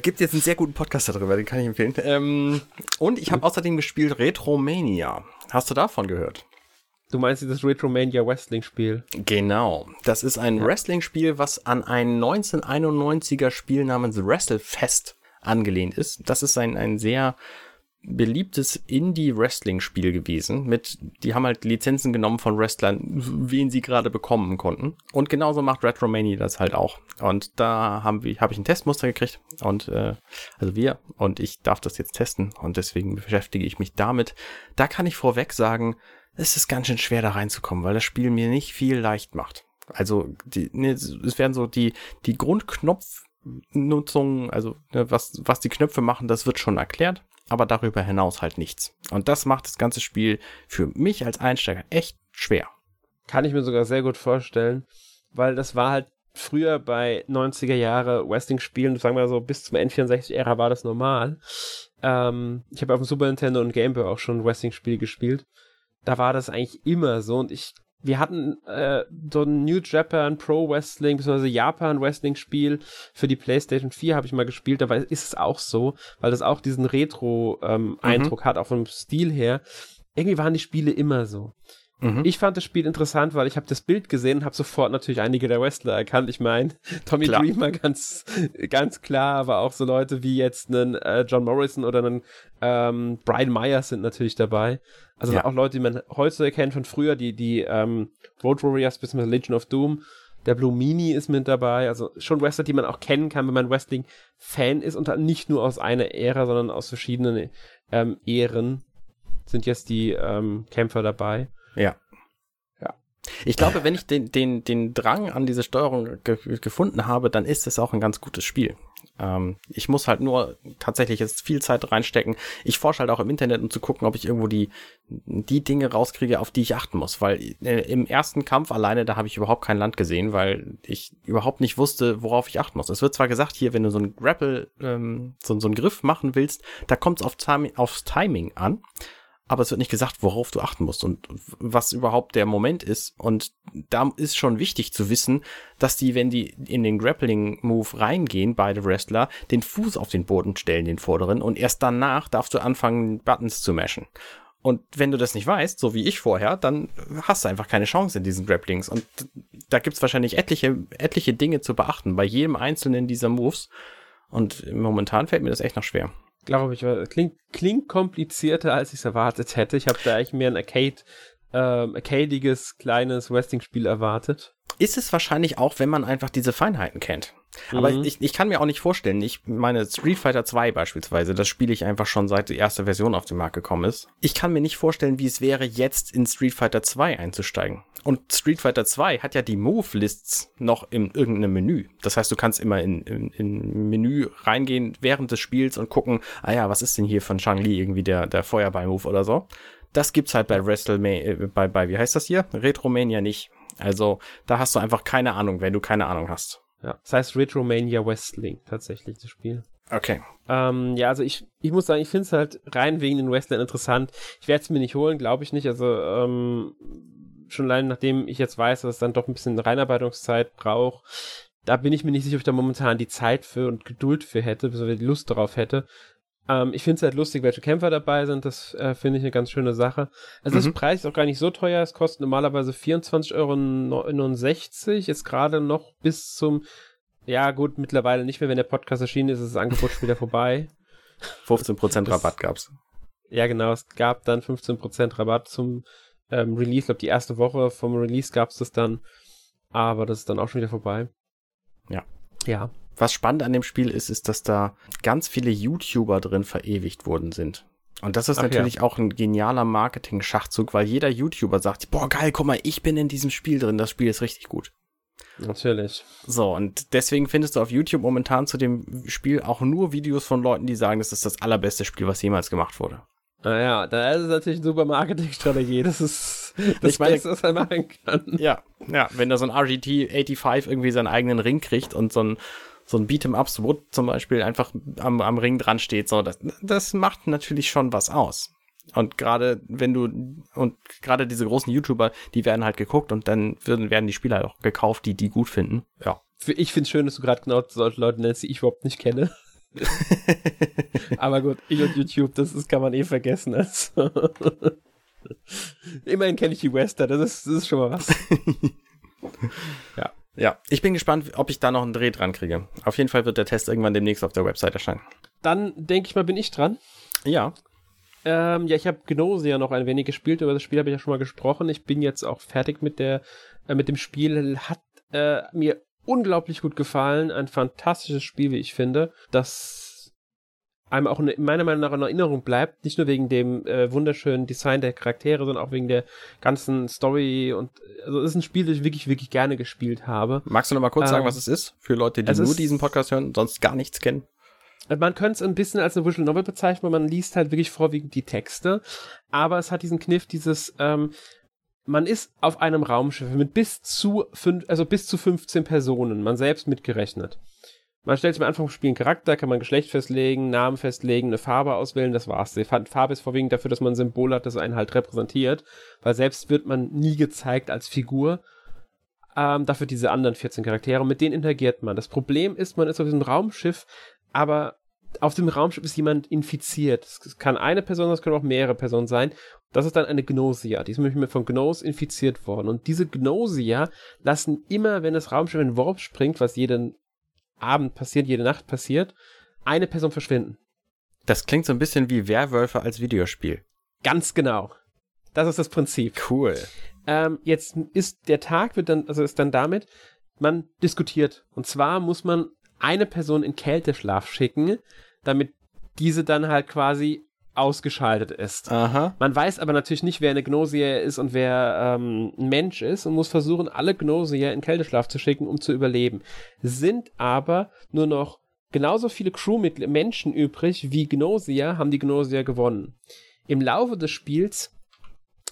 Gibt jetzt einen sehr guten Podcast darüber, den kann ich empfehlen. Und ich habe außerdem gespielt Retromania. Hast du davon gehört? Du meinst dieses Retromania-Wrestling-Spiel? Genau. Das ist ein Wrestling-Spiel, was an ein 1991er-Spiel namens Wrestlefest angelehnt ist. Das ist ein sehr beliebtes Indie-Wrestling-Spiel gewesen. Die haben halt Lizenzen genommen von Wrestlern, wen sie gerade bekommen konnten. Und genauso macht Retromania das halt auch. Und da habe ich ein Testmuster gekriegt. Und ich darf das jetzt testen. Und deswegen beschäftige ich mich damit. Da kann ich vorweg sagen, es ist ganz schön schwer, da reinzukommen, weil das Spiel mir nicht viel leicht macht. Also es werden so die Grundknopfnutzung, also was die Knöpfe machen, das wird schon erklärt, aber darüber hinaus halt nichts. Und das macht das ganze Spiel für mich als Einsteiger echt schwer. Kann ich mir sogar sehr gut vorstellen, weil das war halt früher bei 90er-Jahre-Wrestling-Spielen, sagen wir so, bis zum N64-Ära war das normal. Ich habe auf dem Super Nintendo und Game Boy auch schon ein Wrestling-Spiel gespielt. Da war das eigentlich immer so, und wir hatten so ein New Japan Pro Wrestling bzw. Japan Wrestling Spiel für die PlayStation 4 habe ich mal gespielt, dabei ist es auch so, weil das auch diesen Retro-Eindruck hat, auch vom Stil her. Irgendwie waren die Spiele immer so. Ich fand das Spiel interessant, weil ich habe das Bild gesehen und habe sofort natürlich einige der Wrestler erkannt. Ich meine, Tommy Dreamer ganz, ganz klar, aber auch so Leute wie jetzt einen John Morrison oder einen Brian Myers sind natürlich dabei. Also auch Leute, die man heute erkennt von früher, die Road Warriors bis mit Legion of Doom. Der Blue Mini ist mit dabei. Also schon Wrestler, die man auch kennen kann, wenn man Wrestling-Fan ist, und nicht nur aus einer Ära, sondern aus verschiedenen Ehren sind jetzt die Kämpfer dabei. Ja. Ich glaube, wenn ich den Drang an diese Steuerung gefunden habe, dann ist es auch ein ganz gutes Spiel. Ich muss halt nur tatsächlich jetzt viel Zeit reinstecken. Ich forsche halt auch im Internet, um zu gucken, ob ich irgendwo die Dinge rauskriege, auf die ich achten muss. Weil im ersten Kampf alleine, da habe ich überhaupt kein Land gesehen, weil ich überhaupt nicht wusste, worauf ich achten muss. Es wird zwar gesagt, hier, wenn du so einen Grapple, so einen Griff machen willst, da kommt es aufs Timing an. Aber es wird nicht gesagt, worauf du achten musst und was überhaupt der Moment ist. Und da ist schon wichtig zu wissen, dass wenn die in den Grappling-Move reingehen, beide Wrestler, den Fuß auf den Boden stellen, den vorderen, und erst danach darfst du anfangen, Buttons zu mashen. Und wenn du das nicht weißt, so wie ich vorher, dann hast du einfach keine Chance in diesen Grapplings. Und da gibt's wahrscheinlich etliche Dinge zu beachten bei jedem einzelnen dieser Moves. Und momentan fällt mir das echt noch schwer. Glaube ich, klingt komplizierter, als ich es erwartet hätte. Ich habe da eigentlich mehr ein arcadiges, kleines Wrestling-Spiel erwartet. Ist es wahrscheinlich auch, wenn man einfach diese Feinheiten kennt. Aber ich kann mir auch nicht vorstellen, ich meine Street Fighter 2 beispielsweise, das spiele ich einfach schon seit die erste Version auf den Markt gekommen ist. Ich kann mir nicht vorstellen, wie es wäre, jetzt in Street Fighter 2 einzusteigen. Und Street Fighter 2 hat ja die Move-Lists noch in irgendeinem Menü. Das heißt, du kannst immer in Menü reingehen während des Spiels und gucken, was ist denn hier von Shang-Li irgendwie der Feuerball-Move oder so. Das gibt's halt bei Retromania nicht. Also da hast du einfach keine Ahnung, wenn du keine Ahnung hast. Ja, das heißt Retromania Wrestling, tatsächlich das Spiel. Okay. Also ich muss sagen, ich finde es halt rein wegen den Wrestlern interessant. Ich werde es mir nicht holen, glaube ich nicht. Also schon allein nachdem ich jetzt weiß, dass es dann doch ein bisschen Reinarbeitungszeit braucht, da bin ich mir nicht sicher, ob ich da momentan die Zeit für und Geduld für hätte, beziehungsweise die Lust darauf hätte. Ich finde es halt lustig, welche Kämpfer dabei sind. Das finde ich eine ganz schöne Sache. Also das Preis ist auch gar nicht so teuer. Es kostet normalerweise 24,69 €. Jetzt gerade noch bis zum... Ja gut, mittlerweile nicht mehr. Wenn der Podcast erschienen ist, ist das Angebot schon wieder vorbei. 15% Rabatt gab's. Ja genau, es gab dann 15% Rabatt zum Release. Ich glaube, die erste Woche vom Release gab's das dann. Aber das ist dann auch schon wieder vorbei. Ja. Ja. Was spannend an dem Spiel ist, dass da ganz viele YouTuber drin verewigt worden sind. Und das ist natürlich auch ein genialer Marketing-Schachzug, weil jeder YouTuber sagt, boah geil, guck mal, ich bin in diesem Spiel drin, das Spiel ist richtig gut. Natürlich. So, und deswegen findest du auf YouTube momentan zu dem Spiel auch nur Videos von Leuten, die sagen, das ist das allerbeste Spiel, was jemals gemacht wurde. Naja, das ist natürlich eine super Marketingstrategie, das ist das Beste, was er machen kann. Ja, wenn da so ein RGT85 irgendwie seinen eigenen Ring kriegt und so ein Beat'em-Ups-Wood zum Beispiel einfach am Ring dran steht, so, das macht natürlich schon was aus. Und gerade diese großen YouTuber, die werden halt geguckt und dann werden die Spieler auch gekauft, die gut finden. Ja. Ich find's schön, dass du gerade genau solche Leute nennst, die ich überhaupt nicht kenne. Aber gut, ich und YouTube, das kann man eh vergessen. Also. Immerhin kenne ich die Wester, das ist schon mal was. Ja. Ja, ich bin gespannt, ob ich da noch einen Dreh dran kriege. Auf jeden Fall wird der Test irgendwann demnächst auf der Website erscheinen. Dann, denke ich mal, bin ich dran. Ja. Ich habe Gnosia noch ein wenig gespielt. Über das Spiel habe ich ja schon mal gesprochen. Ich bin jetzt auch fertig mit dem Spiel. Hat mir unglaublich gut gefallen. Ein fantastisches Spiel, wie ich finde. Das einem auch meiner Meinung nach in Erinnerung bleibt. Nicht nur wegen dem wunderschönen Design der Charaktere, sondern auch wegen der ganzen Story. Und also es ist ein Spiel, das ich wirklich, wirklich gerne gespielt habe. Magst du noch mal kurz sagen, was es ist? Für Leute, die nur diesen Podcast hören und sonst gar nichts kennen. Man könnte es ein bisschen als eine Visual Novel bezeichnen, weil man liest halt wirklich vorwiegend die Texte. Aber es hat diesen Kniff, man ist auf einem Raumschiff mit bis zu 15 Personen, man selbst mitgerechnet. Man stellt sich am Anfang vom Spiel einen Charakter, kann man Geschlecht festlegen, Namen festlegen, eine Farbe auswählen, das war's. Die Farbe ist vorwiegend dafür, dass man ein Symbol hat, das einen halt repräsentiert, weil selbst wird man nie gezeigt als Figur. Dafür diese anderen 14 Charaktere, mit denen interagiert man. Das Problem ist, man ist auf diesem Raumschiff, aber auf dem Raumschiff ist jemand infiziert. Es kann eine Person, es können auch mehrere Personen sein. Das ist dann eine Gnosia. Die ist nämlich von Gnos infiziert worden. Und diese Gnosia lassen immer, wenn das Raumschiff in den Warp springt, was jeden Abend passiert, jede Nacht passiert, eine Person verschwinden. Das klingt so ein bisschen wie Werwölfe als Videospiel. Ganz genau. Das ist das Prinzip. Cool. Jetzt ist der Tag, damit, man diskutiert. Und zwar muss man eine Person in Kälteschlaf schicken, damit diese dann halt quasi ausgeschaltet ist. Aha. Man weiß aber natürlich nicht, wer eine Gnosie ist und wer ein Mensch ist und muss versuchen, alle Gnosie in Kälteschlaf zu schicken, um zu überleben. Sind aber nur noch genauso viele Crew-Menschen übrig wie Gnosie, haben die Gnosie gewonnen. Im Laufe des Spiels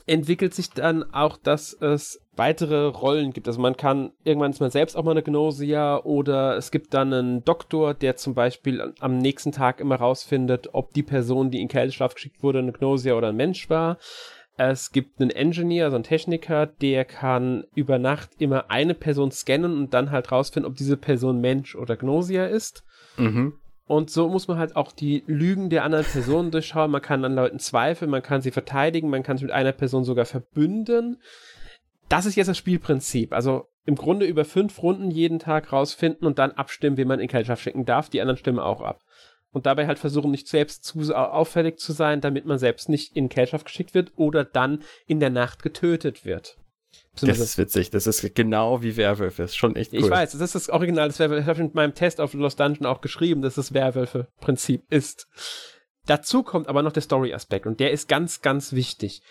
entwickelt sich dann auch, dass es weitere Rollen gibt. Also man kann, irgendwann ist man selbst auch mal eine Gnosia oder es gibt dann einen Doktor, der zum Beispiel am nächsten Tag immer rausfindet, ob die Person, die in Kälteschlaf geschickt wurde, eine Gnosia oder ein Mensch war. Es gibt einen Engineer, also einen Techniker, der kann über Nacht immer eine Person scannen und dann halt rausfinden, ob diese Person Mensch oder Gnosia ist. Mhm. Und so muss man halt auch die Lügen der anderen Personen durchschauen. Man kann an Leuten zweifeln, man kann sie verteidigen, man kann sich mit einer Person sogar verbünden. Das ist jetzt das Spielprinzip. Also im Grunde über 5 Runden jeden Tag rausfinden und dann abstimmen, wen man in Gesellschaft schicken darf. Die anderen stimmen auch ab. Und dabei halt versuchen, nicht selbst zu auffällig zu sein, damit man selbst nicht in Gesellschaft geschickt wird oder dann in der Nacht getötet wird. Das ist witzig. Das ist genau wie Werwölfe. Ist schon echt cool. Ich weiß, das ist das Original des Werwölfe. Ich habe mit meinem Test auf Lost Dungeon auch geschrieben, dass das Werwölfe-Prinzip ist. Dazu kommt aber noch der Story-Aspekt und der ist ganz, ganz wichtig.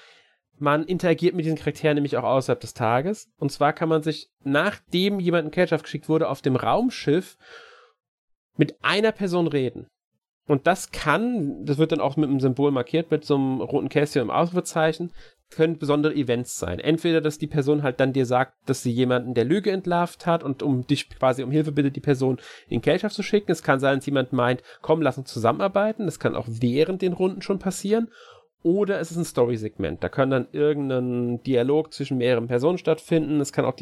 Man interagiert mit diesen Charakteren nämlich auch außerhalb des Tages. Und zwar kann man sich, nachdem jemand in Gesellschaft geschickt wurde, auf dem Raumschiff mit einer Person reden. Und das wird dann auch mit einem Symbol markiert, mit so einem roten Kästchen im Ausrufezeichen, können besondere Events sein. Entweder, dass die Person halt dann dir sagt, dass sie jemanden der Lüge entlarvt hat und um dich quasi um Hilfe bittet, die Person in Gesellschaft zu schicken. Es kann sein, dass jemand meint, komm, lass uns zusammenarbeiten. Das kann auch während den Runden schon passieren. Oder es ist ein Story-Segment. Da kann dann irgendein Dialog zwischen mehreren Personen stattfinden. Es kann auch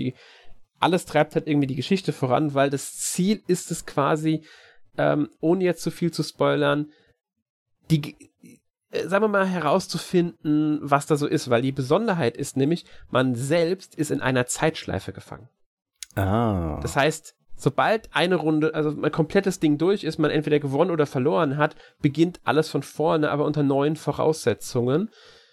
alles treibt halt irgendwie die Geschichte voran, weil das Ziel ist es quasi, ohne jetzt zu viel zu spoilern, sagen wir mal, herauszufinden, was da so ist, weil die Besonderheit ist nämlich, man selbst ist in einer Zeitschleife gefangen. Ah. Das heißt, sobald eine Runde, also ein komplettes Ding durch ist, man entweder gewonnen oder verloren hat, beginnt alles von vorne, aber unter neuen Voraussetzungen,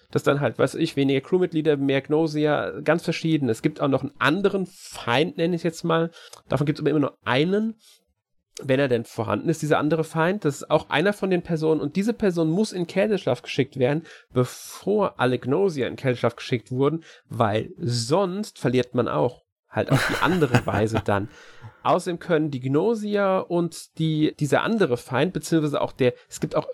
dass dann halt, weiß ich, weniger Crewmitglieder, mehr Gnosia, ganz verschieden. Es gibt auch noch einen anderen Feind, nenne ich es jetzt mal. Davon gibt es aber immer nur einen, wenn er denn vorhanden ist, dieser andere Feind. Das ist auch einer von den Personen und diese Person muss in Kälteschlaf geschickt werden, bevor alle Gnosia in Kälteschlaf geschickt wurden, weil sonst verliert man auch. Halt auf die andere Weise dann. Außerdem können die Gnosia und dieser andere Feind, beziehungsweise auch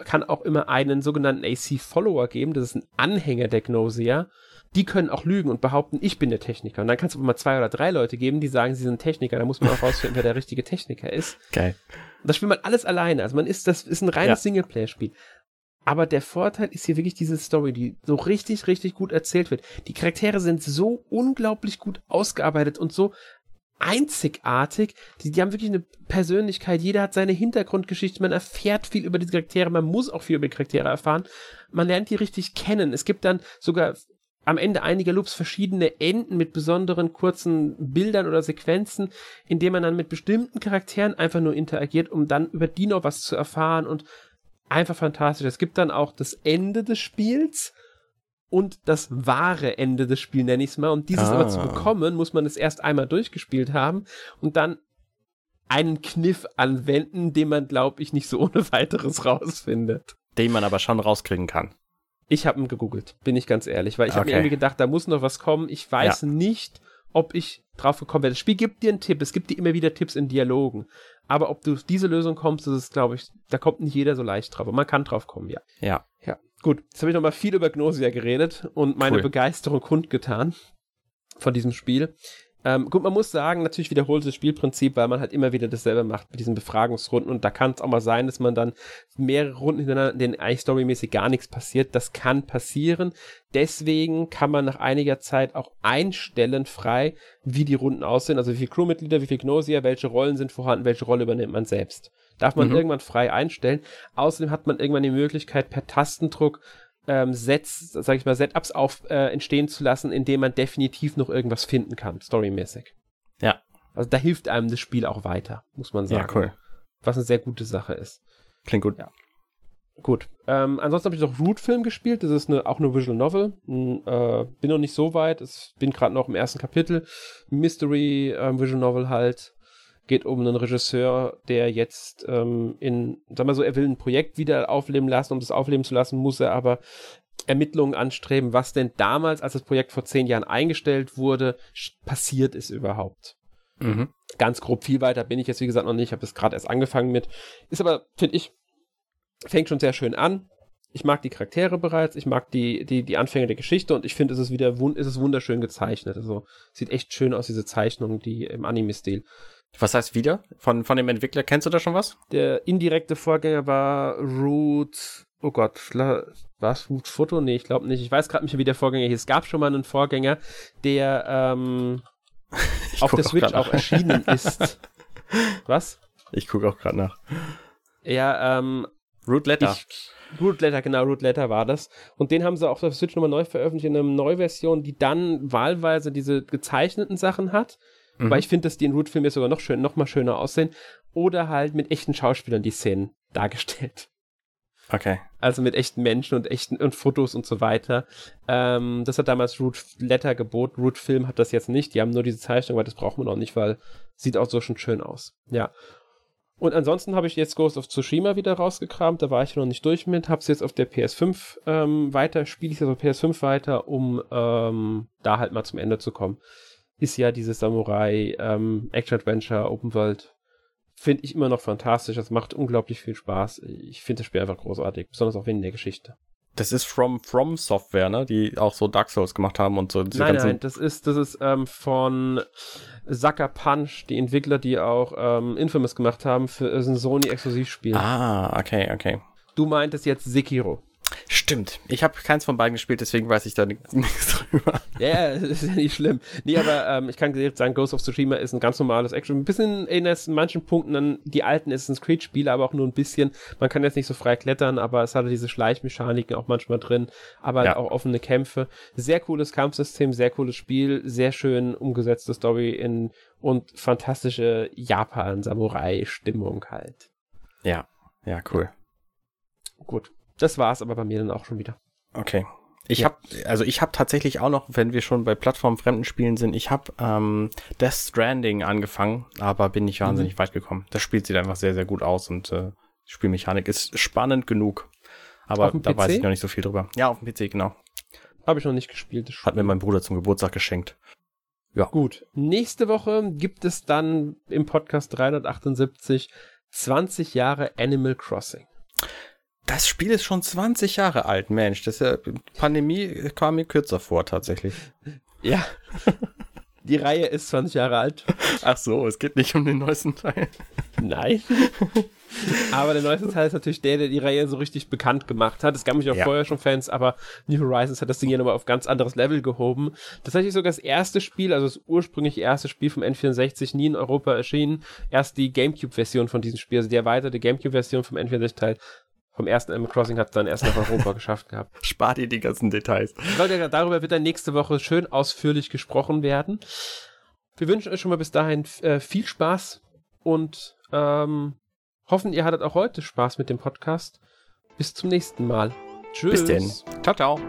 kann auch immer einen sogenannten AC-Follower geben, das ist ein Anhänger der Gnosia, die können auch lügen und behaupten, ich bin der Techniker. Und dann kannst du mal 2 oder 3 Leute geben, die sagen, sie sind Techniker. Da muss man auch rausfinden, wer der richtige Techniker ist. Geil. Und das spielt man alles alleine. Also das ist ein reines Singleplayer-Spiel. Aber der Vorteil ist hier wirklich diese Story, die so richtig, richtig gut erzählt wird. Die Charaktere sind so unglaublich gut ausgearbeitet und so einzigartig. Die haben wirklich eine Persönlichkeit. Jeder hat seine Hintergrundgeschichte. Man erfährt viel über diese Charaktere. Man muss auch viel über die Charaktere erfahren. Man lernt die richtig kennen. Es gibt dann sogar am Ende einiger Loops verschiedene Enden mit besonderen kurzen Bildern oder Sequenzen, in denen man dann mit bestimmten Charakteren einfach nur interagiert, um dann über die noch was zu erfahren und einfach fantastisch. Es gibt dann auch das Ende des Spiels und das wahre Ende des Spiels, nenne ich es mal. Und dieses aber zu bekommen, muss man es erst einmal durchgespielt haben und dann einen Kniff anwenden, den man, glaube ich, nicht so ohne weiteres rausfindet. Den man aber schon rauskriegen kann. Ich habe ihn gegoogelt, bin ich ganz ehrlich, weil ich habe mir irgendwie gedacht, da muss noch was kommen. Ich weiß nicht, ob ich drauf gekommen wäre. Das Spiel gibt dir einen Tipp, es gibt dir immer wieder Tipps in Dialogen. Aber ob du auf diese Lösung kommst, das ist, glaube ich, da kommt nicht jeder so leicht drauf. Aber man kann drauf kommen, ja. Gut, jetzt habe ich nochmal viel über Gnosia geredet und meine Begeisterung kundgetan von diesem Spiel. Gut, man muss sagen, natürlich wiederholt das Spielprinzip, weil man halt immer wieder dasselbe macht mit diesen Befragungsrunden und da kann es auch mal sein, dass man dann mehrere Runden hintereinander, in denen eigentlich storymäßig gar nichts passiert. Das kann passieren. Deswegen kann man nach einiger Zeit auch einstellen frei, wie die Runden aussehen, also wie viele Crewmitglieder, wie viele Gnosia, welche Rollen sind vorhanden, welche Rolle übernimmt man selbst. Darf man irgendwann frei einstellen. Außerdem hat man irgendwann die Möglichkeit, per Tastendruck Setups entstehen zu lassen, indem man definitiv noch irgendwas finden kann, storymäßig. Ja. Also da hilft einem das Spiel auch weiter, muss man sagen. Ja, cool. Was eine sehr gute Sache ist. Klingt gut. Ja. Gut. Ansonsten habe ich noch Root Film gespielt, das ist auch eine Visual Novel. Bin noch nicht so weit, bin gerade noch im ersten Kapitel. Mystery Visual Novel halt. Geht um einen Regisseur, der jetzt er will ein Projekt wieder aufleben lassen. Um das aufleben zu lassen, muss er aber Ermittlungen anstreben, was denn damals, als das Projekt vor 10 Jahren eingestellt wurde, passiert ist überhaupt. Mhm. Ganz grob, viel weiter bin ich jetzt, wie gesagt, noch nicht. Ich habe es gerade erst angefangen mit. Ist aber, finde ich, fängt schon sehr schön an. Ich mag die Charaktere bereits, ich mag die Anfänge der Geschichte und ich finde, es ist wunderschön gezeichnet. Also sieht echt schön aus, diese Zeichnung, die im Anime-Stil. Was heißt wieder? Von dem Entwickler, kennst du da schon was? Der indirekte Vorgänger war Root, war es Root Photo? Nee, ich glaube nicht. Ich weiß gerade nicht, wie der Vorgänger hieß. Es gab schon mal einen Vorgänger, der auf der Switch auch erschienen ist. Was? Ich gucke auch gerade nach. Ja, Root Letter. Root Letter war das. Und den haben sie auch auf Switch nochmal neu veröffentlicht in einer Neuversion, die dann wahlweise diese gezeichneten Sachen hat. Wobei ich finde, dass die in Root-Filmen sogar noch mal schöner aussehen. Oder halt mit echten Schauspielern die Szenen dargestellt. Okay. Also mit echten Menschen und echten und Fotos und so weiter. Das hat damals Root Letter geboten. Root Film hat das jetzt nicht. Die haben nur diese Zeichnung, weil das braucht man auch nicht, weil sieht auch so schon schön aus. Ja. Und ansonsten habe ich jetzt Ghost of Tsushima wieder rausgekramt. Da war ich noch nicht durch mit. Habe es jetzt auf der PS5 weiter. Spiele ich es auf der PS5 weiter, um da halt mal zum Ende zu kommen. Ist ja dieses Samurai Action-Adventure Open World. Finde ich immer noch fantastisch. Das macht unglaublich viel Spaß. Ich finde das Spiel einfach großartig. Besonders auch wegen der Geschichte. Das ist From Software, ne? Die auch so Dark Souls gemacht haben und so. Nein, das ist von Sucker Punch, die Entwickler, die auch Infamous gemacht haben, für ein Sony-Exklusivspiel. Ah, okay. Du meintest jetzt Sekiro. Stimmt. Ich habe keins von beiden gespielt, deswegen weiß ich da nichts drüber. Ja, ist ja nicht schlimm. Nee, aber ich kann direkt sagen, Ghost of Tsushima ist ein ganz normales Action. Ein bisschen erinnert es in manchen Punkten an die alten Assassin's Creed-Spiele, aber auch nur ein bisschen. Man kann jetzt nicht so frei klettern, aber es hatte diese Schleichmechaniken auch manchmal drin, aber ja. Auch offene Kämpfe. Sehr cooles Kampfsystem, sehr cooles Spiel, sehr schön umgesetzte Story und fantastische Japan-Samurai-Stimmung halt. Ja, cool. Gut. Das war's aber bei mir dann auch schon wieder. Okay. Ich habe tatsächlich auch noch, wenn wir schon bei plattformfremden Spielen sind, ich habe Death Stranding angefangen, aber bin nicht wahnsinnig weit gekommen. Das spielt sich einfach sehr, sehr gut aus und die Spielmechanik ist spannend genug. Aber da weiß ich noch nicht so viel drüber. Ja, auf dem PC, genau. Habe ich noch nicht gespielt. Das hat mir mein Bruder zum Geburtstag geschenkt. Ja. Gut. Nächste Woche gibt es dann im Podcast 378 20 Jahre Animal Crossing. Das Spiel ist schon 20 Jahre alt, Mensch. Das ist ja, Pandemie kam mir kürzer vor, tatsächlich. Ja, die Reihe ist 20 Jahre alt. Ach so, es geht nicht um den neuesten Teil. Nein. Aber der neueste Teil ist natürlich der die Reihe so richtig bekannt gemacht hat. Es gab mich auch vorher schon Fans, aber New Horizons hat das Ding ja nochmal auf ganz anderes Level gehoben. Tatsächlich sogar das erste Spiel, also das ursprünglich erste Spiel vom N64, nie in Europa erschienen. Erst die Gamecube-Version von diesem Spiel, also die erweiterte Gamecube-Version vom N64-Teil, vom ersten Animal Crossing hat es dann erst nach Europa geschafft gehabt. Spart ihr die ganzen Details. Darüber wird dann nächste Woche schön ausführlich gesprochen werden. Wir wünschen euch schon mal bis dahin viel Spaß und hoffen, ihr hattet auch heute Spaß mit dem Podcast. Bis zum nächsten Mal. Tschüss. Bis denn. Ciao.